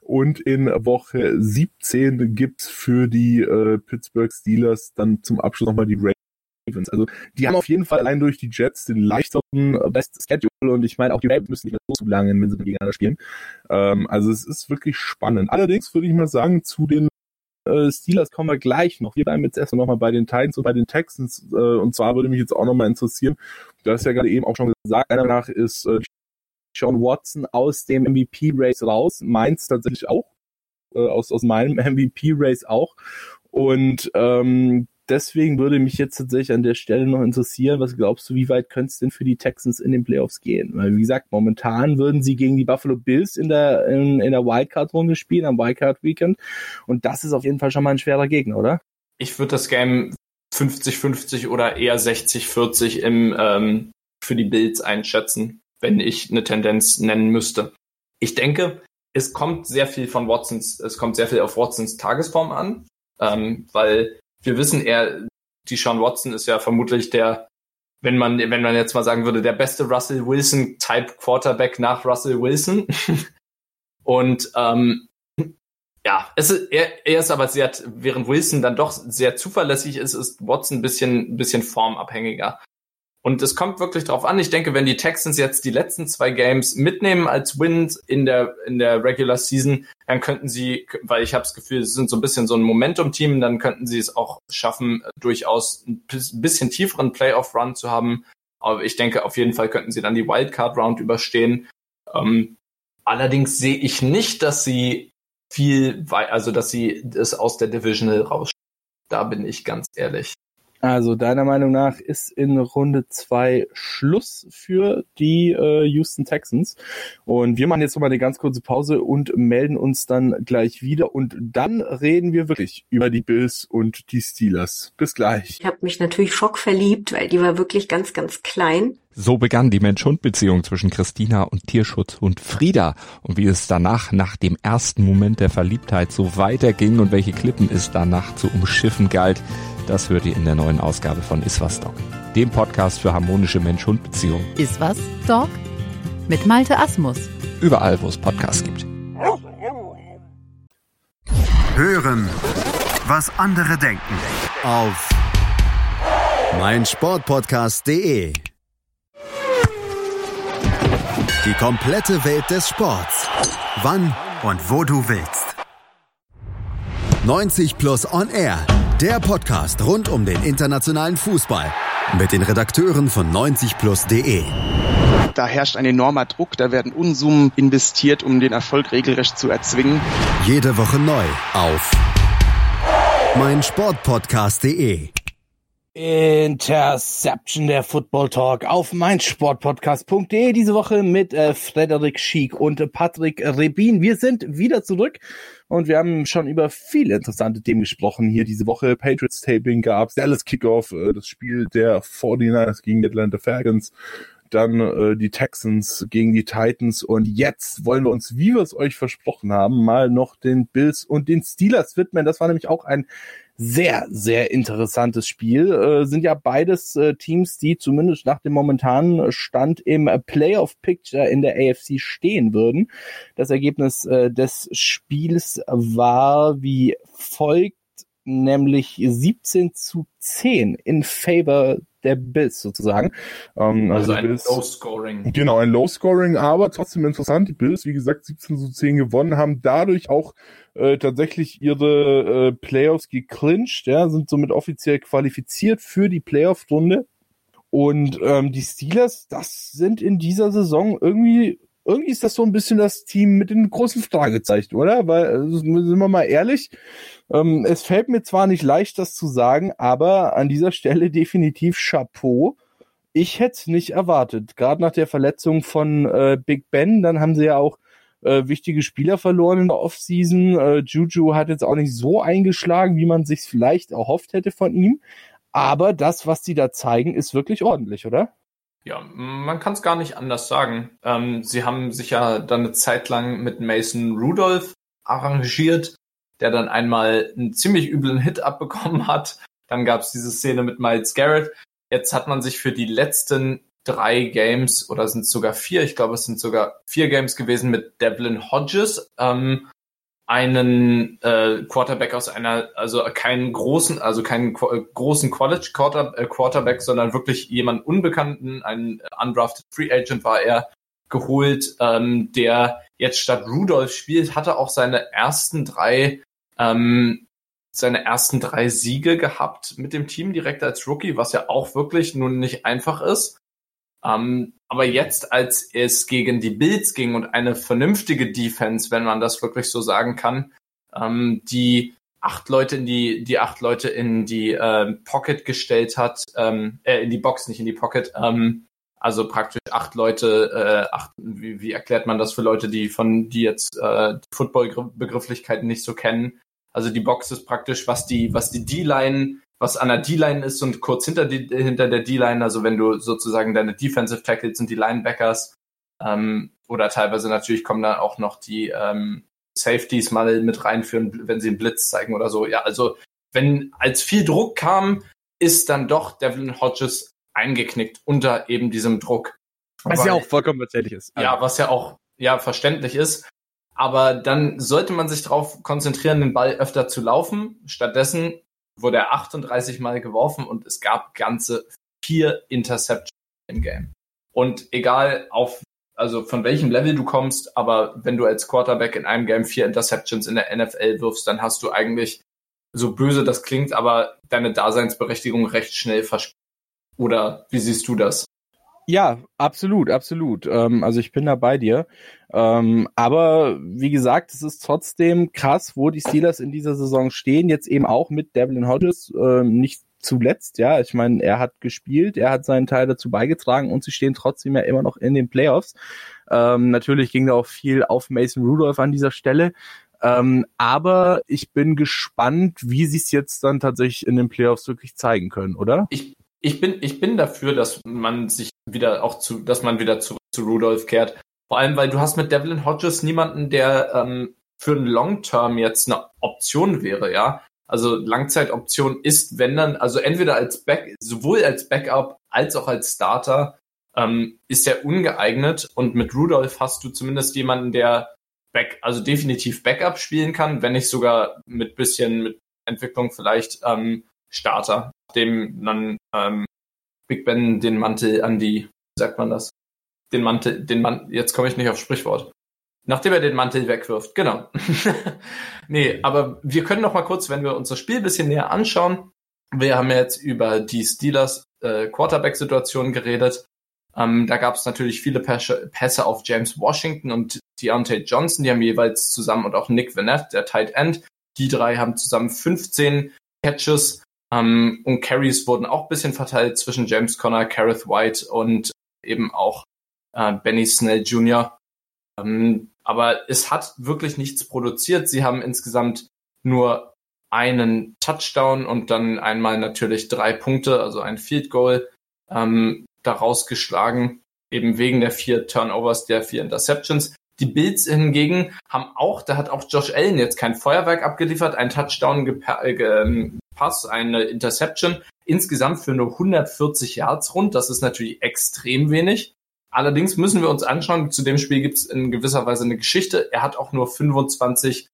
Und in Woche siebzehn gibt's für die äh, Pittsburgh Steelers dann zum Abschluss nochmal die Ravens. Also die haben auf jeden Fall allein durch die Jets den leichteren äh, Best Schedule und ich meine, auch die Ravens müssen nicht mehr so lange, wenn sie gegeneinander spielen. Ähm, also es ist wirklich spannend. Allerdings würde ich mal sagen, zu den äh, Steelers kommen wir gleich noch. Wir bleiben jetzt erstmal nochmal bei den Titans und bei den Texans. Äh, und zwar würde mich jetzt auch nochmal interessieren, du hast ja gerade eben auch schon gesagt, einer nach ist äh, Deshaun Watson aus dem M V P-Race raus, meins tatsächlich auch, äh, aus, aus meinem M V P-Race auch. Und ähm, deswegen würde mich jetzt tatsächlich an der Stelle noch interessieren, was glaubst du, wie weit könnte es denn für die Texans in den Playoffs gehen? Weil, wie gesagt, momentan würden sie gegen die Buffalo Bills in der, in, in der Wildcard-Runde spielen, am Wildcard-Weekend. Und das ist auf jeden Fall schon mal ein schwerer Gegner, oder? Ich würde das Game fünfzig fünfzig oder eher sechzig vierzig im, ähm, für die Bills einschätzen, wenn ich eine Tendenz nennen müsste. Ich denke, es kommt sehr viel von Watsons, es kommt sehr viel auf Watsons Tagesform an, ähm, weil wir wissen, er, Deshaun Watson ist ja vermutlich der, wenn man, wenn man jetzt mal sagen würde, der beste Russell Wilson Type Quarterback nach Russell Wilson. Und, ähm, ja, es ist, er, er ist aber sehr, während Wilson dann doch sehr zuverlässig ist, ist Watson ein bisschen, ein bisschen formabhängiger. Und es kommt wirklich drauf an. Ich denke, wenn die Texans jetzt die letzten zwei Games mitnehmen als Win in der in der Regular Season, dann könnten sie, weil ich habe das Gefühl, sie sind so ein bisschen so ein Momentum-Team, dann könnten sie es auch schaffen, durchaus ein bisschen tieferen Playoff-Run zu haben. Aber ich denke, auf jeden Fall könnten sie dann die Wildcard-Round überstehen. Ähm, allerdings sehe ich nicht, dass sie viel, also dass sie es aus der Divisional raus. Da bin ich ganz ehrlich. Also deiner Meinung nach ist in Runde zwei Schluss für die äh, Houston Texans. Und wir machen jetzt nochmal eine ganz kurze Pause und melden uns dann gleich wieder. Und dann reden wir wirklich über die Bills und die Steelers. Bis gleich. Ich habe mich natürlich schockverliebt, weil die war wirklich ganz, ganz klein. So begann die Mensch-Hund-Beziehung zwischen Christina und Tierschutzhund Frieda. Und wie es danach, nach dem ersten Moment der Verliebtheit, so weiterging und welche Klippen es danach zu umschiffen galt, das hört ihr in der neuen Ausgabe von Iswas Dog, dem Podcast für harmonische Mensch-Hund-Beziehungen. Iswas Dog mit Malte Asmus. Überall, wo es Podcasts gibt. Hören, was andere denken. Auf meinsportpodcast punkt de. Die komplette Welt des Sports. Wann und wo du willst. neunzig plus On Air. Der Podcast rund um den internationalen Fußball. Mit den Redakteuren von neunzig plus punkt de. Da herrscht ein enormer Druck. Da werden Unsummen investiert, um den Erfolg regelrecht zu erzwingen. Jede Woche neu auf meinsportpodcast punkt de. Interception, der Football Talk auf meinsportpodcast punkt de, diese Woche mit äh, Frederik Schick und äh, Patrick Rebin. Wir sind wieder zurück und wir haben schon über viele interessante Themen gesprochen hier diese Woche. Patriots Taping gab's, Dallas Kickoff, äh, das Spiel der forty-niners gegen die Atlanta Falcons, dann äh, die Texans gegen die Titans und jetzt wollen wir uns, wie wir es euch versprochen haben, mal noch den Bills und den Steelers widmen. Das war nämlich auch ein sehr, sehr interessantes Spiel. Äh, sind ja beides äh, Teams, die zumindest nach dem momentanen Stand im Playoff-Picture in der A F C stehen würden. Das Ergebnis äh, des Spiels war wie folgt, nämlich siebzehn zu zehn in favor der Bills sozusagen. Ähm, also, also ein Bills, Low-Scoring. Genau, ein Low-Scoring, aber trotzdem interessant. Die Bills, wie gesagt, siebzehn zu zehn gewonnen, haben dadurch auch äh, tatsächlich ihre äh, Playoffs geclincht, ja, sind somit offiziell qualifiziert für die Playoff-Runde. Und ähm, die Steelers, das sind in dieser Saison irgendwie... Irgendwie ist das so ein bisschen das Team mit den großen Fragezeichen, oder? Weil, also, sind wir mal ehrlich, ähm, es fällt mir zwar nicht leicht, das zu sagen, aber an dieser Stelle definitiv Chapeau. Ich hätte es nicht erwartet. Gerade nach der Verletzung von äh, Big Ben, dann haben sie ja auch äh, wichtige Spieler verloren in der Offseason. Äh, Juju hat jetzt auch nicht so eingeschlagen, wie man sich vielleicht erhofft hätte von ihm. Aber das, was sie da zeigen, ist wirklich ordentlich, oder? Ja, man kann es gar nicht anders sagen. Ähm, sie haben sich ja dann eine Zeit lang mit Mason Rudolph arrangiert, der dann einmal einen ziemlich üblen Hit abbekommen hat. Dann gab es diese Szene mit Myles Garrett. Jetzt hat man sich für die letzten drei Games, oder sind es sogar vier, ich glaube es sind sogar vier Games gewesen, mit Devlin Hodges, ähm, einen äh, Quarterback aus einer, also keinen großen, also keinen Qu- großen College Quarterback, sondern wirklich jemanden Unbekannten, einen undrafted Free Agent war er, geholt, ähm, der jetzt statt Rudolph spielt, hatte auch seine ersten drei, ähm, seine ersten drei Siege gehabt mit dem Team direkt als Rookie, was ja auch wirklich nun nicht einfach ist. Ähm, aber jetzt, als es gegen die Bills ging und eine vernünftige Defense, wenn man das wirklich so sagen kann, ähm, die acht Leute in die, die acht Leute in die äh, Pocket gestellt hat, ähm, äh, in die Box, nicht in die Pocket, ähm, also praktisch acht Leute, äh, acht, wie, wie erklärt man das für Leute, die von, die jetzt äh, Football-Begrifflichkeiten nicht so kennen? Also die Box ist praktisch, was die, was die D-Line, was an der D-Line ist und kurz hinter, die, hinter der D-Line, also wenn du sozusagen deine Defensive Tackles und die Linebackers ähm, oder teilweise natürlich kommen dann auch noch die ähm, Safeties mal mit reinführen, wenn sie einen Blitz zeigen oder so. Ja, also wenn als viel Druck kam, ist dann doch Devlin Hodges eingeknickt unter eben diesem Druck. Was aber, ja auch vollkommen verständlich ist. Also. Ja, was ja auch ja verständlich ist. Aber dann sollte man sich darauf konzentrieren, den Ball öfter zu laufen. Stattdessen wurde er achtunddreißig Mal geworfen und es gab ganze vier Interceptions im Game. Und egal auf, also von welchem Level du kommst, aber wenn du als Quarterback in einem Game vier Interceptions in der N F L wirfst, dann hast du eigentlich, so böse das klingt, aber deine Daseinsberechtigung recht schnell verspielt. Oder wie siehst du das? Ja, absolut, absolut. Ähm, also ich bin da bei dir. Ähm, aber wie gesagt, es ist trotzdem krass, wo die Steelers in dieser Saison stehen. Jetzt eben auch mit Devlin Hodges, ähm, nicht zuletzt. Ja, ich meine, er hat gespielt, er hat seinen Teil dazu beigetragen und sie stehen trotzdem ja immer noch in den Playoffs. Ähm, natürlich ging da auch viel auf Mason Rudolph an dieser Stelle. Ähm, aber ich bin gespannt, wie sie es jetzt dann tatsächlich in den Playoffs wirklich zeigen können, oder? Ich Ich bin, ich bin dafür, dass man sich wieder auch zu, dass man wieder zurück zu Rudolph kehrt. Vor allem, weil du hast mit Devlin Hodges niemanden, der ähm, für einen Long-Term jetzt eine Option wäre, ja. Also Langzeitoption ist, wenn dann, also entweder als Back, sowohl als Backup als auch als Starter, ähm, ist er ungeeignet. Und mit Rudolph hast du zumindest jemanden, der Back, also definitiv Backup spielen kann, wenn nicht sogar mit bisschen mit Entwicklung vielleicht ähm, Starter. Dem dann ähm, Big Ben den Mantel an die, wie sagt man das? Den Mantel, den Mantel, jetzt komme ich nicht auf Sprichwort. Nachdem er den Mantel wegwirft, genau. Nee, aber wir können noch mal kurz, wenn wir uns das Spiel ein bisschen näher anschauen, wir haben ja jetzt über die Steelers äh, Quarterback-Situation geredet. Ähm, da gab es natürlich viele Pässe, Pässe auf James Washington und Deontay Johnson, die haben jeweils zusammen, und auch Nick Vanette, der Tight End, die drei haben zusammen fünfzehn Catches. Um, und Carries wurden auch ein bisschen verteilt zwischen James Conner, Kareth White und eben auch äh, Benny Snell Junior Um, aber es hat wirklich nichts produziert. Sie haben insgesamt nur einen Touchdown und dann einmal natürlich drei Punkte, also ein Field Goal, ähm, daraus geschlagen, eben wegen der vier Turnovers, der vier Interceptions. Die Bills hingegen haben auch, da hat auch Josh Allen jetzt kein Feuerwerk abgeliefert, einen Touchdown gepa- gepasst, eine Interception, insgesamt für nur hundertvierzig Yards rund. Das ist natürlich extrem wenig. Allerdings müssen wir uns anschauen, zu dem Spiel gibt es in gewisser Weise eine Geschichte. Er hat auch nur fünfundzwanzig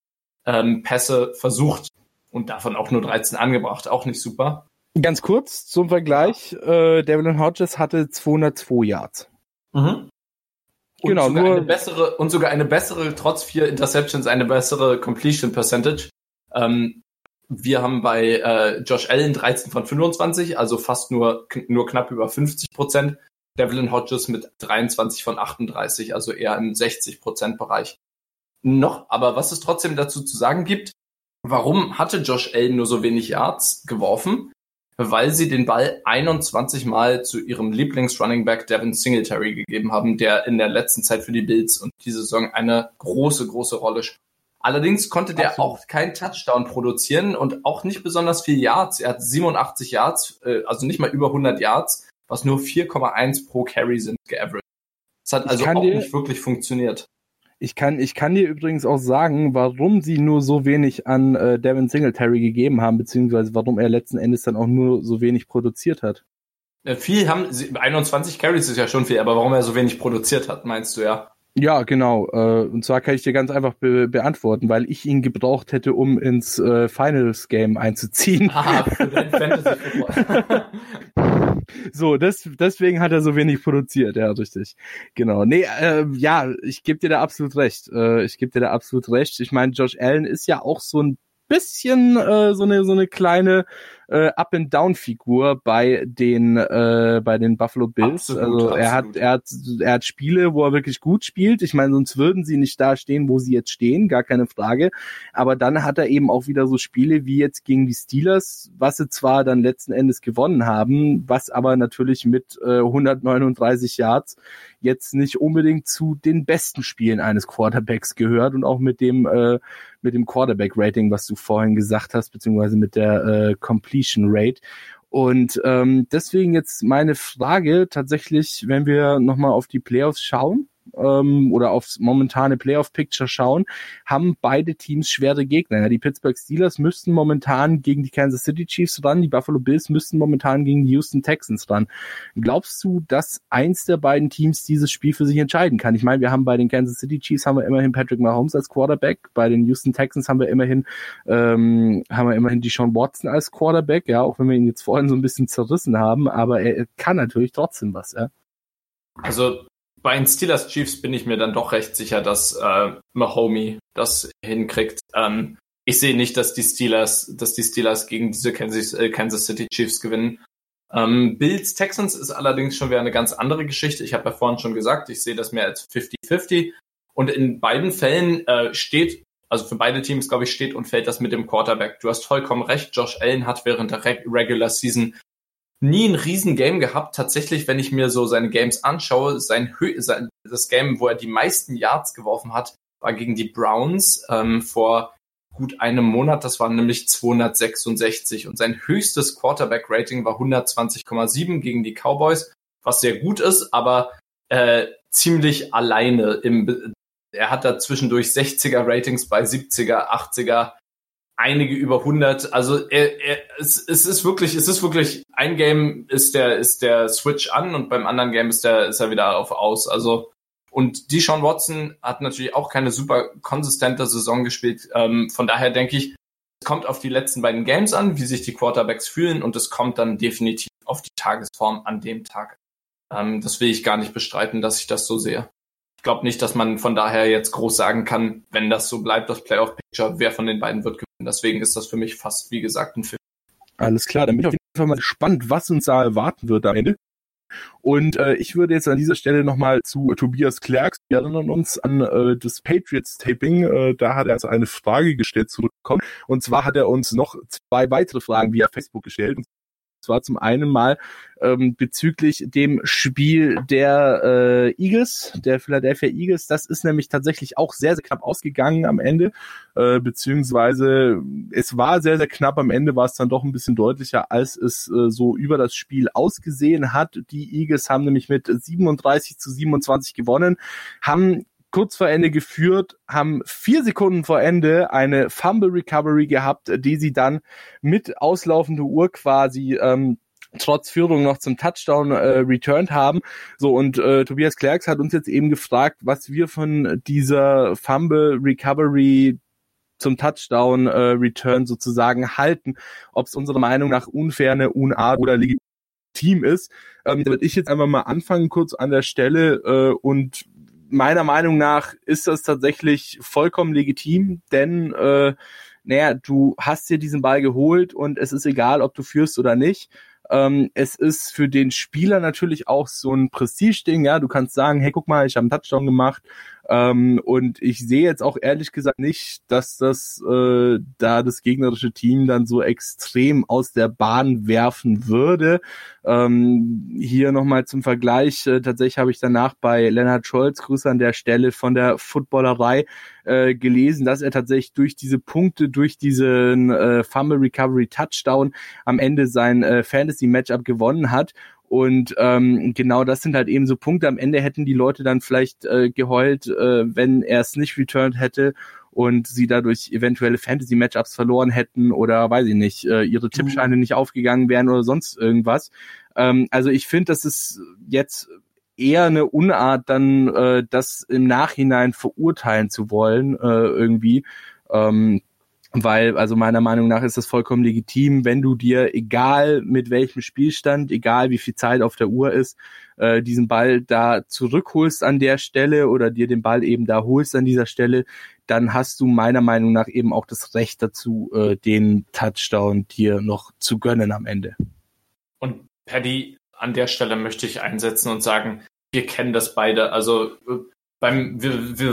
ähm, Pässe versucht und davon auch nur dreizehn angebracht. Auch nicht super. Ganz kurz zum Vergleich. Äh, Devlin Hodges hatte zweihundertzwei Yards. Mhm. Und genau, sogar nur eine bessere, und sogar eine bessere, trotz vier Interceptions, eine bessere Completion Percentage. Ähm, wir haben bei äh, Josh Allen dreizehn von fünfundzwanzig, also fast nur, k- nur knapp über fünfzig Prozent. Devlin Hodges mit dreiundzwanzig von achtunddreißig, also eher im sechzig Prozent Bereich. Noch, aber was es trotzdem dazu zu sagen gibt, warum hatte Josh Allen nur so wenig Yards geworfen? Weil sie den Ball einundzwanzig Mal zu ihrem Lieblings-Running-Back Devin Singletary gegeben haben, der in der letzten Zeit für die Bills und diese Saison eine große, große Rolle spielt. Allerdings konnte der Absolut. auch keinen Touchdown produzieren und auch nicht besonders viel Yards. Er hat siebenundachtzig Yards, also nicht mal über hundert Yards, was nur vier Komma eins pro Carry sind geaveraged. Das hat also auch dir, nicht wirklich funktioniert. Ich kann, ich kann dir übrigens auch sagen, warum sie nur so wenig an äh, Devin Singletary gegeben haben, beziehungsweise warum er letzten Endes dann auch nur so wenig produziert hat. Äh, viel haben, einundzwanzig Carries ist ja schon viel, aber warum er so wenig produziert hat, meinst du ja? Ja, genau. Äh, und zwar kann ich dir ganz einfach be- beantworten, weil ich ihn gebraucht hätte, um ins äh, Finals-Game einzuziehen. Ah, für den Fantasy-Football. So, das, deswegen hat er so wenig produziert, ja, richtig. Genau. Nee, äh, ja, ich gebe dir da absolut recht. Äh, ich gebe dir da absolut recht. Ich meine, Josh Allen ist ja auch so ein bisschen äh, so eine so eine kleine äh, Up-and-Down-Figur bei den äh, bei den Buffalo Bills. Absolut, also er absolut. hat er hat er hat Spiele, wo er wirklich gut spielt. Ich meine, sonst würden sie nicht da stehen, wo sie jetzt stehen, gar keine Frage. Aber dann hat er eben auch wieder so Spiele wie jetzt gegen die Steelers, was sie zwar dann letzten Endes gewonnen haben, was aber natürlich mit äh, hundertneununddreißig Yards jetzt nicht unbedingt zu den besten Spielen eines Quarterbacks gehört und auch mit dem äh, mit dem Quarterback-Rating, was du vorhin gesagt hast, beziehungsweise mit der äh, Completion Rate. Und ähm, deswegen jetzt meine Frage tatsächlich, wenn wir nochmal auf die Playoffs schauen ähm, oder aufs momentane Playoff-Picture schauen, haben beide Teams schwere Gegner. Ja, die Pittsburgh Steelers müssten momentan gegen die Kansas City Chiefs ran, die Buffalo Bills müssten momentan gegen die Houston Texans ran. Glaubst du, dass eins der beiden Teams dieses Spiel für sich entscheiden kann? Ich meine, wir haben bei den Kansas City Chiefs haben wir immerhin Patrick Mahomes als Quarterback, bei den Houston Texans haben wir immerhin ähm, haben wir immerhin Deshaun Watson als Quarterback, ja, auch wenn wir ihn jetzt vorhin so ein bisschen zerrissen haben, aber er, er kann natürlich trotzdem was, ja. Also bei den Steelers Chiefs bin ich mir dann doch recht sicher, dass äh, Mahomes das hinkriegt. Ähm, ich sehe nicht, dass die Steelers, dass die Steelers gegen diese Kansas, äh, Kansas City Chiefs gewinnen. Ähm, Bills Texans ist allerdings schon wieder eine ganz andere Geschichte. Ich habe ja vorhin schon gesagt, ich sehe das mehr als fifty-fifty. Und in beiden Fällen äh, steht, also für beide Teams, glaube ich, steht und fällt das mit dem Quarterback. Du hast vollkommen recht, Josh Allen hat während der Re- Regular Season nie ein Riesengame gehabt. Tatsächlich, wenn ich mir so seine Games anschaue, sein, Hö- sein das Game, wo er die meisten Yards geworfen hat, war gegen die Browns ähm, vor gut einem Monat. Das waren nämlich zweihundertsechsundsechzig. Und sein höchstes Quarterback-Rating war hundertzwanzig Komma sieben gegen die Cowboys, was sehr gut ist, aber äh, ziemlich alleine. Im Be- er hat da zwischendurch sechziger-Ratings bei siebziger, achtziger, einige über hundert, also er, er, es, es ist wirklich, es ist wirklich, ein Game ist der ist der Switch an und beim anderen Game ist der ist er wieder auf aus. Also und Deshaun Watson hat natürlich auch keine super konsistente Saison gespielt. Ähm, von daher denke ich, es kommt auf die letzten beiden Games an, wie sich die Quarterbacks fühlen und es kommt dann definitiv auf die Tagesform an dem Tag. Ähm, das will ich gar nicht bestreiten, dass ich das so sehe. Ich glaube nicht, dass man von daher jetzt groß sagen kann, wenn das so bleibt, das Playoff-Picture, wer von den beiden wird gewinnen. Deswegen ist das für mich fast, wie gesagt, ein Film. Alles klar, dann bin ich auf jeden Fall mal gespannt, was uns da erwarten wird am Ende. Und äh, ich würde jetzt an dieser Stelle nochmal zu äh, Tobias Klerks, wir erinnern uns an äh, das Patriots-Taping, äh, da hat er also eine Frage gestellt, zurückgekommen. Und zwar hat er uns noch zwei weitere Fragen via Facebook gestellt. War zum einen mal ähm, bezüglich dem Spiel der äh, Eagles, der Philadelphia Eagles. Das ist nämlich tatsächlich auch sehr, sehr knapp ausgegangen am Ende, äh, beziehungsweise es war sehr, sehr knapp. Am Ende war es dann doch ein bisschen deutlicher, als es äh, so über das Spiel ausgesehen hat. Die Eagles haben nämlich mit siebenunddreißig zu siebenundzwanzig gewonnen, haben kurz vor Ende geführt, haben vier Sekunden vor Ende eine Fumble Recovery gehabt, die sie dann mit auslaufender Uhr quasi ähm, trotz Führung noch zum Touchdown äh, returned haben. So, und äh, Tobias Klerks hat uns jetzt eben gefragt, was wir von dieser Fumble Recovery zum Touchdown äh, Return sozusagen halten, ob es unserer Meinung nach unfair, eine Unart oder legitim ist. Ähm, da würde ich jetzt einfach mal anfangen kurz an der Stelle äh, und meiner Meinung nach ist das tatsächlich vollkommen legitim, denn äh, naja, du hast dir diesen Ball geholt und es ist egal, ob du führst oder nicht. Ähm, es ist für den Spieler natürlich auch so ein Prestige-Ding, ja, du kannst sagen, hey, guck mal, ich habe einen Touchdown gemacht ähm, und ich sehe jetzt auch ehrlich gesagt nicht, dass das äh, da das gegnerische Team dann so extrem aus der Bahn werfen würde. Ähm, hier nochmal zum Vergleich, äh, tatsächlich habe ich danach bei Lennart Scholz, Grüße an der Stelle, von der Footballerei äh, gelesen, dass er tatsächlich durch diese Punkte, durch diesen äh, Fumble Recovery Touchdown am Ende sein äh, Fantasy die Matchup gewonnen hat und ähm, genau das sind halt eben so Punkte. Am Ende hätten die Leute dann vielleicht äh, geheult, äh, wenn er es nicht returned hätte und sie dadurch eventuelle Fantasy-Matchups verloren hätten oder weiß ich nicht, äh, ihre Tippscheine mhm. nicht aufgegangen wären oder sonst irgendwas. Ähm, also ich finde, das ist jetzt eher eine Unart, dann äh, das im Nachhinein verurteilen zu wollen äh, irgendwie. Ähm, Weil, also meiner Meinung nach ist das vollkommen legitim, wenn du dir, egal mit welchem Spielstand, egal wie viel Zeit auf der Uhr ist, äh, diesen Ball da zurückholst an der Stelle oder dir den Ball eben da holst an dieser Stelle, dann hast du meiner Meinung nach eben auch das Recht dazu, äh, den Touchdown dir noch zu gönnen am Ende. Und Paddy, an der Stelle möchte ich einsetzen und sagen, wir kennen das beide, also beim, wir, wir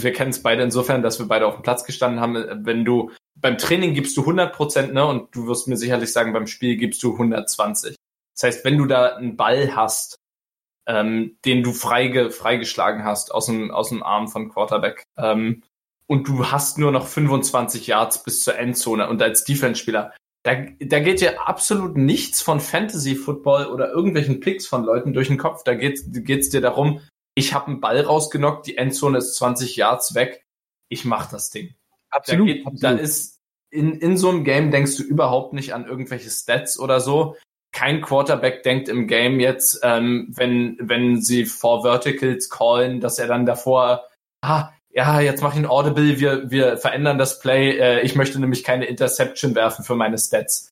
Wir kennen es beide insofern, dass wir beide auf dem Platz gestanden haben. Wenn du beim Training gibst du hundert Prozent, ne, und du wirst mir sicherlich sagen, beim Spiel gibst du hundertzwanzig. Das heißt, wenn du da einen Ball hast, ähm, den du frei freigeschlagen hast aus dem aus dem Arm von Quarterback, ähm, und du hast nur noch fünfundzwanzig Yards bis zur Endzone und als Defense-Spieler, da da geht dir absolut nichts von Fantasy-Football oder irgendwelchen Picks von Leuten durch den Kopf. Da geht geht's dir darum, ich habe einen Ball rausgenockt, die Endzone ist zwanzig Yards weg, ich mach das Ding. Absolut. Da, geht, absolut. da ist in, in so einem Game denkst du überhaupt nicht an irgendwelche Stats oder so. Kein Quarterback denkt im Game jetzt, ähm, wenn wenn sie vor Verticals callen, dass er dann davor, ah, ja, jetzt mach ich ein Audible, wir wir verändern das Play, äh, ich möchte nämlich keine Interception werfen für meine Stats.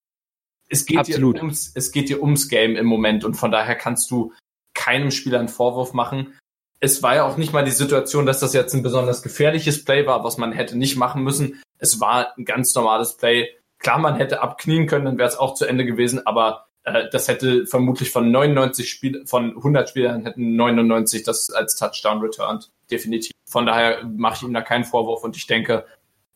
Es geht absolut. dir ums, es geht dir ums Game im Moment und von daher kannst du keinem Spieler einen Vorwurf machen. Es war ja auch nicht mal die Situation, dass das jetzt ein besonders gefährliches Play war, was man hätte nicht machen müssen. Es war ein ganz normales Play. Klar, man hätte abknien können, dann wäre es auch zu Ende gewesen, aber äh, das hätte vermutlich von neunundneunzig Spiel, von hundert Spielern hätten neunundneunzig das als Touchdown returned, definitiv. Von daher mache ich ihm da keinen Vorwurf und ich denke,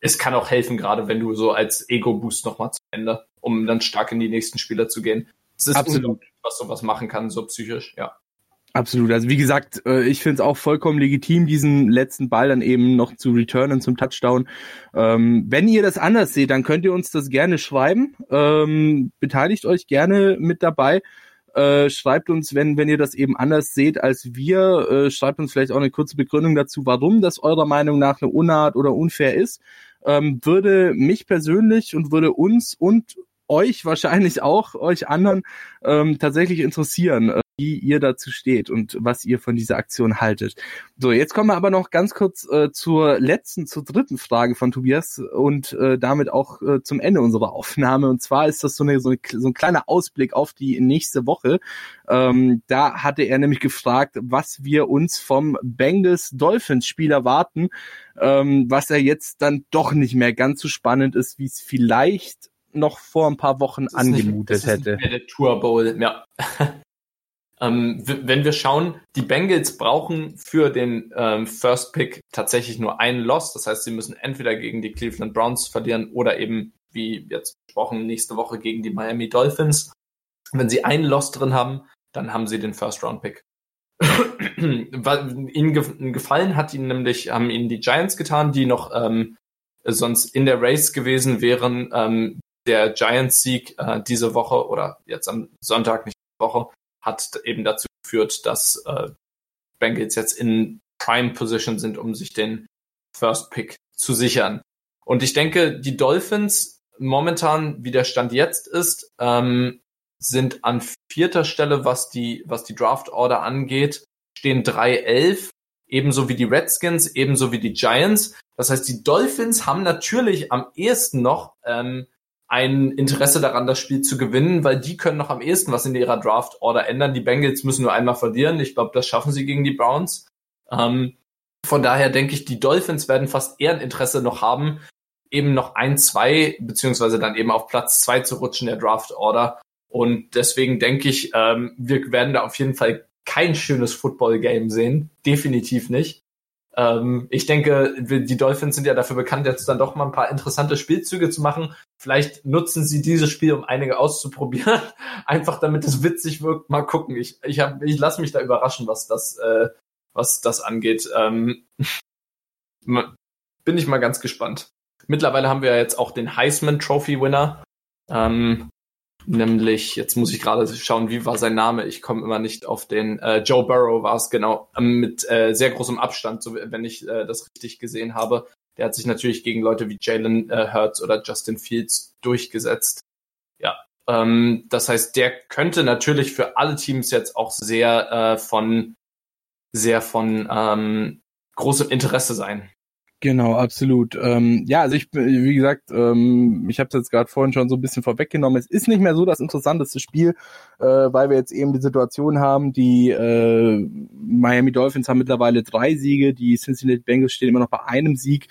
es kann auch helfen, gerade wenn du so als Ego-Boost nochmal zu Ende, um dann stark in die nächsten Spieler zu gehen. Es ist absolut, was sowas machen kann, so psychisch, ja. Absolut. Also wie gesagt, ich finde es auch vollkommen legitim, diesen letzten Ball dann eben noch zu returnen zum Touchdown. Ähm, wenn ihr das anders seht, dann könnt ihr uns das gerne schreiben. Ähm, beteiligt euch gerne mit dabei. Äh, schreibt uns, wenn wenn ihr das eben anders seht als wir, äh, schreibt uns vielleicht auch eine kurze Begründung dazu, warum das eurer Meinung nach eine Unart oder unfair ist. Ähm, würde mich persönlich und würde uns und euch wahrscheinlich auch, euch anderen, ähm, tatsächlich interessieren, äh, wie ihr dazu steht und was ihr von dieser Aktion haltet. So, jetzt kommen wir aber noch ganz kurz äh, zur letzten, zur dritten Frage von Tobias und äh, damit auch äh, zum Ende unserer Aufnahme. Und zwar ist das so, eine, so, eine, so ein kleiner Ausblick auf die nächste Woche. Ähm, da hatte er nämlich gefragt, was wir uns vom Bengals-Dolphins-Spiel erwarten, ähm, was ja jetzt dann doch nicht mehr ganz so spannend ist, wie es vielleicht noch vor ein paar Wochen das angemutet nicht, das hätte. Ist nicht mehr der Tour Bowl, ja. ähm, w- wenn wir schauen, die Bengals brauchen für den ähm, First Pick tatsächlich nur einen Loss. Das heißt, sie müssen entweder gegen die Cleveland Browns verlieren oder eben, wie jetzt besprochen, nächste Woche gegen die Miami Dolphins. Wenn sie einen Loss drin haben, dann haben sie den First Round Pick. ihnen ge- gefallen hat ihnen nämlich, haben ihnen die Giants getan, die noch ähm, sonst in der Race gewesen wären. Ähm, Der Giants-Sieg äh, diese Woche oder jetzt am Sonntag, nicht diese Woche, hat eben dazu geführt, dass äh, Bengals jetzt in Prime Position sind, um sich den First Pick zu sichern. Und ich denke, die Dolphins momentan, wie der Stand jetzt ist, ähm, sind an vierter Stelle, was die, was die Draft Order angeht, stehen drei elf, ebenso wie die Redskins, ebenso wie die Giants. Das heißt, die Dolphins haben natürlich am ehesten noch ähm, ein Interesse daran, das Spiel zu gewinnen, weil die können noch am ehesten was in ihrer Draft-Order ändern. Die Bengals müssen nur einmal verlieren. Ich glaube, das schaffen sie gegen die Browns. Ähm, von daher denke ich, die Dolphins werden fast eher ein Interesse noch haben, eben noch ein, zwei, beziehungsweise dann eben auf Platz zwei zu rutschen der Draft-Order. Und deswegen denke ich, ähm, wir werden da auf jeden Fall kein schönes Football-Game sehen. Definitiv nicht. Ähm, ich denke, die Dolphins sind ja dafür bekannt, jetzt dann doch mal ein paar interessante Spielzüge zu machen. Vielleicht nutzen sie dieses Spiel, um einige auszuprobieren. Einfach damit es witzig wirkt. Mal gucken. Ich, ich, hab, ich lasse mich da überraschen, was das, äh, was das angeht. Ähm, bin ich mal ganz gespannt. Mittlerweile haben wir ja jetzt auch den Heisman-Trophy-Winner. Ähm, Nämlich, jetzt muss ich gerade schauen, wie war sein Name? Ich komme immer nicht auf den. Äh, Joe Burrow war es, genau, mit äh, sehr großem Abstand, so wenn ich äh, das richtig gesehen habe. Der hat sich natürlich gegen Leute wie Jalen äh, Hurts oder Justin Fields durchgesetzt. Ja, ähm, das heißt, der könnte natürlich für alle Teams jetzt auch sehr äh, von sehr von ähm, großem Interesse sein. Genau, absolut. Ähm, ja, also ich, wie gesagt, ähm, ich habe es jetzt gerade vorhin schon so ein bisschen vorweggenommen. Es ist nicht mehr so das interessanteste Spiel, äh, weil wir jetzt eben die Situation haben, die äh, Miami Dolphins haben mittlerweile drei Siege, die Cincinnati Bengals stehen immer noch bei einem Sieg.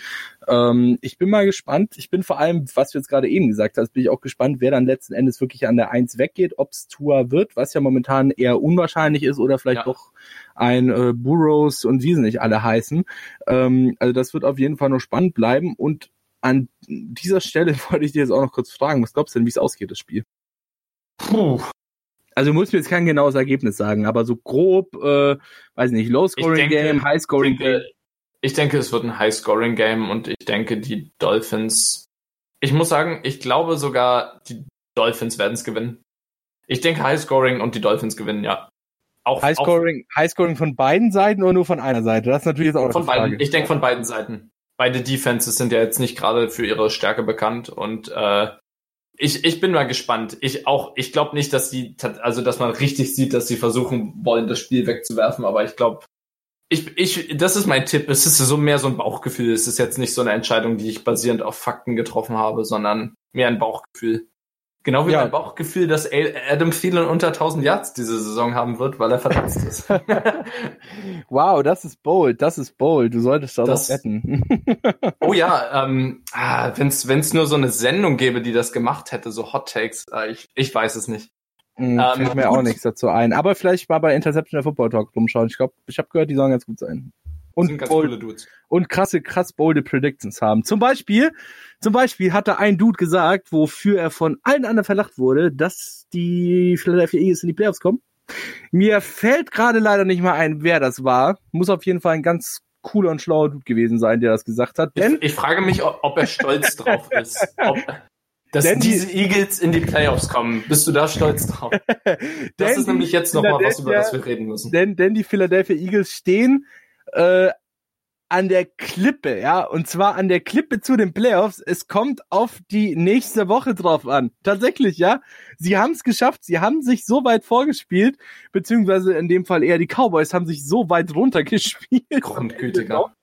Ähm, ich bin mal gespannt. Ich bin vor allem, was du jetzt gerade eben gesagt hast, bin ich auch gespannt, wer dann letzten Endes wirklich an der eins weggeht, ob es Tua wird, was ja momentan eher unwahrscheinlich ist oder vielleicht ja. doch ein äh, Burrows und wie sie nicht alle heißen. Ähm, also das wird auf jeden Fall noch spannend bleiben. Und an dieser Stelle wollte ich dir jetzt auch noch kurz fragen, was glaubst du denn, wie es ausgeht, das Spiel? Puh. Also du musst mir jetzt kein genaues Ergebnis sagen, aber so grob, äh, weiß nicht, Low-Scoring-Game, High-Scoring-Game. Ich denke, es wird ein High-Scoring-Game und ich denke, die Dolphins, ich muss sagen, ich glaube sogar, die Dolphins werden es gewinnen. Ich denke, High-Scoring und die Dolphins gewinnen, ja. Auch, Highscoring, auch, Highscoring von beiden Seiten oder nur von einer Seite? Das ist natürlich jetzt auch von beiden, Frage. Ich denke von beiden Seiten. Beide Defenses sind ja jetzt nicht gerade für ihre Stärke bekannt und äh, ich ich bin mal gespannt. Ich auch. Ich glaube nicht, dass die also dass man richtig sieht, dass sie versuchen wollen, das Spiel wegzuwerfen. Aber ich glaube, ich ich das ist mein Tipp. Es ist so mehr so ein Bauchgefühl. Es ist jetzt nicht so eine Entscheidung, die ich basierend auf Fakten getroffen habe, sondern mehr ein Bauchgefühl. Genau wie ja. mein Bauchgefühl, dass Adam Thielen unter tausend Yards diese Saison haben wird, weil er verletzt ist. Wow, das ist bold, das ist bold. Du solltest das retten. Oh ja, ähm, ah, wenn es nur so eine Sendung gäbe, die das gemacht hätte, so Hot Takes, äh, ich, ich weiß es nicht. Mhm, ähm, fällt mir auch nichts dazu ein. Aber vielleicht mal bei Interception der Football Talk rumschauen. Ich glaube, ich habe gehört, die sollen ganz gut sein. Und, sind ganz bold, coole Dudes. Und krasse, krass bolde Predictions haben. Zum Beispiel, zum Beispiel hat da ein Dude gesagt, wofür er von allen anderen verlacht wurde, dass die Philadelphia Eagles in die Playoffs kommen. Mir fällt gerade leider nicht mal ein, wer das war. Muss auf jeden Fall ein ganz cooler und schlauer Dude gewesen sein, der das gesagt hat. Denn ich, ich frage mich, ob er stolz drauf ist. Ob Dass denn diese Eagles in die Playoffs kommen. Bist du da stolz drauf? Das ist nämlich jetzt nochmal was, über das wir reden müssen. Denn, denn die Philadelphia Eagles stehen Äh, an der Klippe, ja, und zwar an der Klippe zu den Playoffs. Es kommt auf die nächste Woche drauf an. Tatsächlich, ja. Sie haben es geschafft. Sie haben sich so weit vorgespielt, beziehungsweise in dem Fall eher die Cowboys haben sich so weit runtergespielt. Grundgütiger.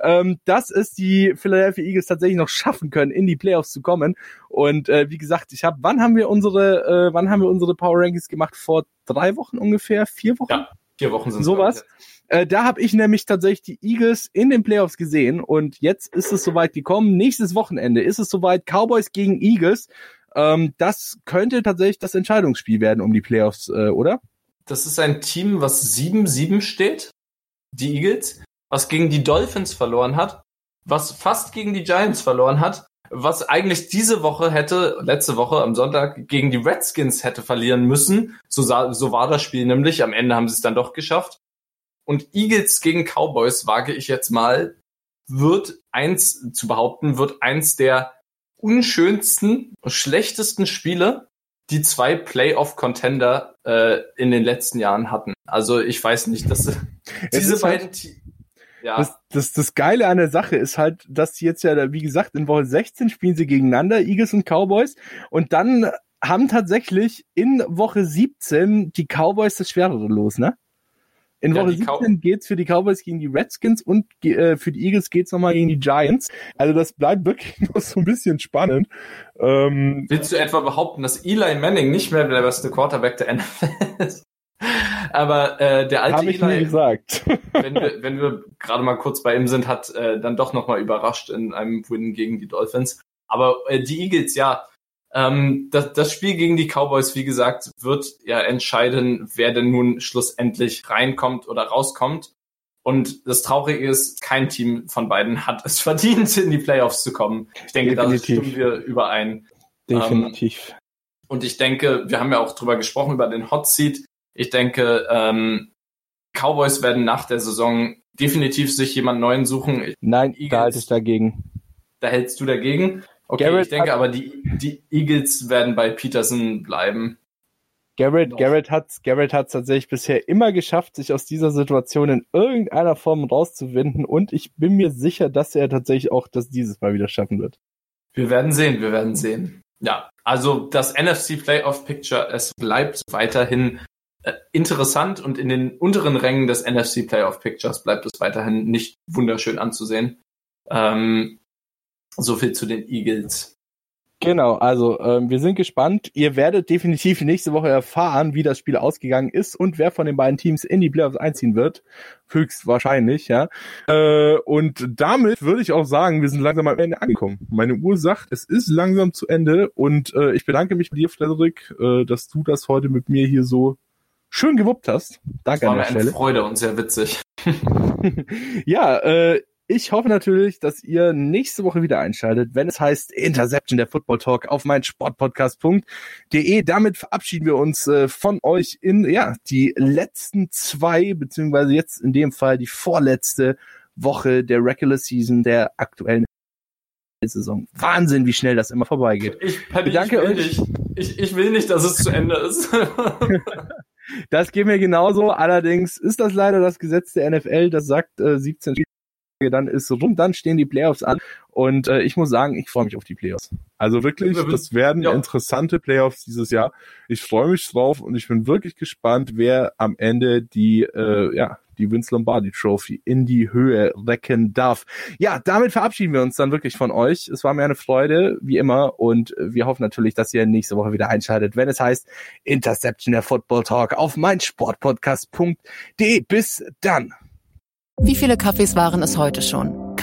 Ähm, dass es die Philadelphia Eagles tatsächlich noch schaffen können, in die Playoffs zu kommen. Und äh, wie gesagt, ich habe, wann haben wir unsere, äh, wann haben wir unsere Power Rankings gemacht? Vor drei Wochen ungefähr, vier Wochen? Ja, vier Wochen sind sowas. Äh, da habe ich nämlich tatsächlich die Eagles in den Playoffs gesehen und jetzt ist es soweit gekommen. Nächstes Wochenende ist es soweit, Cowboys gegen Eagles. Ähm, das könnte tatsächlich das Entscheidungsspiel werden um die Playoffs, äh, oder? Das ist ein Team, was sieben sieben steht, die Eagles, was gegen die Dolphins verloren hat, was fast gegen die Giants verloren hat, was eigentlich diese Woche hätte, letzte Woche am Sonntag, gegen die Redskins hätte verlieren müssen. So, sah, so war das Spiel nämlich, am Ende haben sie es dann doch geschafft. Und Eagles gegen Cowboys, wage ich jetzt mal, wird eins zu behaupten, wird eins der unschönsten, schlechtesten Spiele, die zwei Playoff-Contender äh, in den letzten Jahren hatten. Also ich weiß nicht, dass diese beiden... Halt, Ja. Das, das, das Geile an der Sache ist halt, dass sie jetzt ja, wie gesagt, in Woche sechzehn spielen sie gegeneinander, Eagles und Cowboys, und dann haben tatsächlich in Woche siebzehn die Cowboys das schwerere Los, ne? In Woche ja, siebzehn geht's für die Cowboys gegen die Redskins und äh, für die Eagles geht's nochmal gegen die Giants. Also das bleibt wirklich noch so ein bisschen spannend. Ähm, Willst du etwa behaupten, dass Eli Manning nicht mehr der beste Quarterback der N F L ist? Aber äh, der alte Hab ich Eli, nie gesagt. wenn wir, wenn wir gerade mal kurz bei ihm sind, hat äh, dann doch nochmal überrascht in einem Win gegen die Dolphins. Aber äh, die Eagles, ja. Ähm, das, das Spiel gegen die Cowboys, wie gesagt, wird ja entscheiden, wer denn nun schlussendlich reinkommt oder rauskommt. Und das Traurige ist, kein Team von beiden hat es verdient, in die Playoffs zu kommen. Ich denke, da stimmen wir überein. Definitiv. Ähm, und ich denke, wir haben ja auch drüber gesprochen, über den Hot Seat. Ich denke, ähm, Cowboys werden nach der Saison definitiv sich jemanden neuen suchen. Nein, Eagles, da halte ich dagegen. Da hältst du dagegen? Okay, Garrett, ich denke hat, aber, die, die Eagles werden bei Peterson bleiben. Garrett, Garrett hat es Garrett hat's tatsächlich bisher immer geschafft, sich aus dieser Situation in irgendeiner Form rauszuwinden, und ich bin mir sicher, dass er tatsächlich auch das dieses Mal wieder schaffen wird. Wir werden sehen, wir werden sehen. Ja, also das N F C Playoff Picture, es bleibt weiterhin äh, interessant, und in den unteren Rängen des N F C Playoff Pictures bleibt es weiterhin nicht wunderschön anzusehen. Ähm, So viel zu den Eagles. Genau, also ähm, wir sind gespannt. Ihr werdet definitiv nächste Woche erfahren, wie das Spiel ausgegangen ist und wer von den beiden Teams in die Playoffs einziehen wird. Höchstwahrscheinlich, ja. Äh, und damit würde ich auch sagen, wir sind langsam am Ende angekommen. Meine Uhr sagt, es ist langsam zu Ende, und äh, ich bedanke mich bei dir, Frederik, äh, dass du das heute mit mir hier so schön gewuppt hast. Danke an der Stelle. Das war mir eine Freude und sehr witzig. Ja, äh, ich hoffe natürlich, dass ihr nächste Woche wieder einschaltet, wenn es heißt Interception, der Football Talk auf meinsportpodcast punkt de. Damit verabschieden wir uns äh, von euch in ja die letzten zwei, beziehungsweise jetzt in dem Fall die vorletzte Woche der Regular Season der aktuellen Saison. Wahnsinn, wie schnell das immer vorbeigeht. Ich, Paddy, bedanke ich will euch. Nicht. Ich, ich will nicht, dass es zu Ende ist. Das geht mir genauso. Allerdings ist das leider das Gesetz der N F L, das sagt äh, siebzehn Spiele. Dann ist rum, dann stehen die Playoffs an, und äh, ich muss sagen, ich freue mich auf die Playoffs. Also wirklich, das werden ja. interessante Playoffs dieses Jahr. Ich freue mich drauf, und ich bin wirklich gespannt, wer am Ende die äh, ja die Vince Lombardi Trophy in die Höhe recken darf. Ja, damit verabschieden wir uns dann wirklich von euch. Es war mir eine Freude, wie immer, und wir hoffen natürlich, dass ihr nächste Woche wieder einschaltet, wenn es heißt Interception, der Football Talk auf meinsportpodcast punkt de. Bis dann! Wie viele Kaffees waren es heute schon?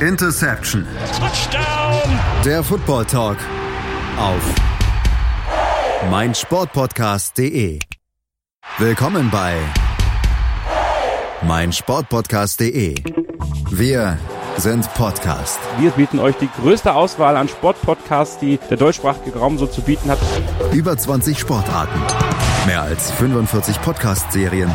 Interception. Touchdown. Der Football Talk auf meinsportpodcast punkt de. Willkommen bei meinsportpodcast punkt de. Wir sind Podcast. Wir bieten euch die größte Auswahl an Sportpodcasts, die der deutschsprachige Raum so zu bieten hat. Über zwanzig Sportarten, mehr als fünfundvierzig Podcast-Serien,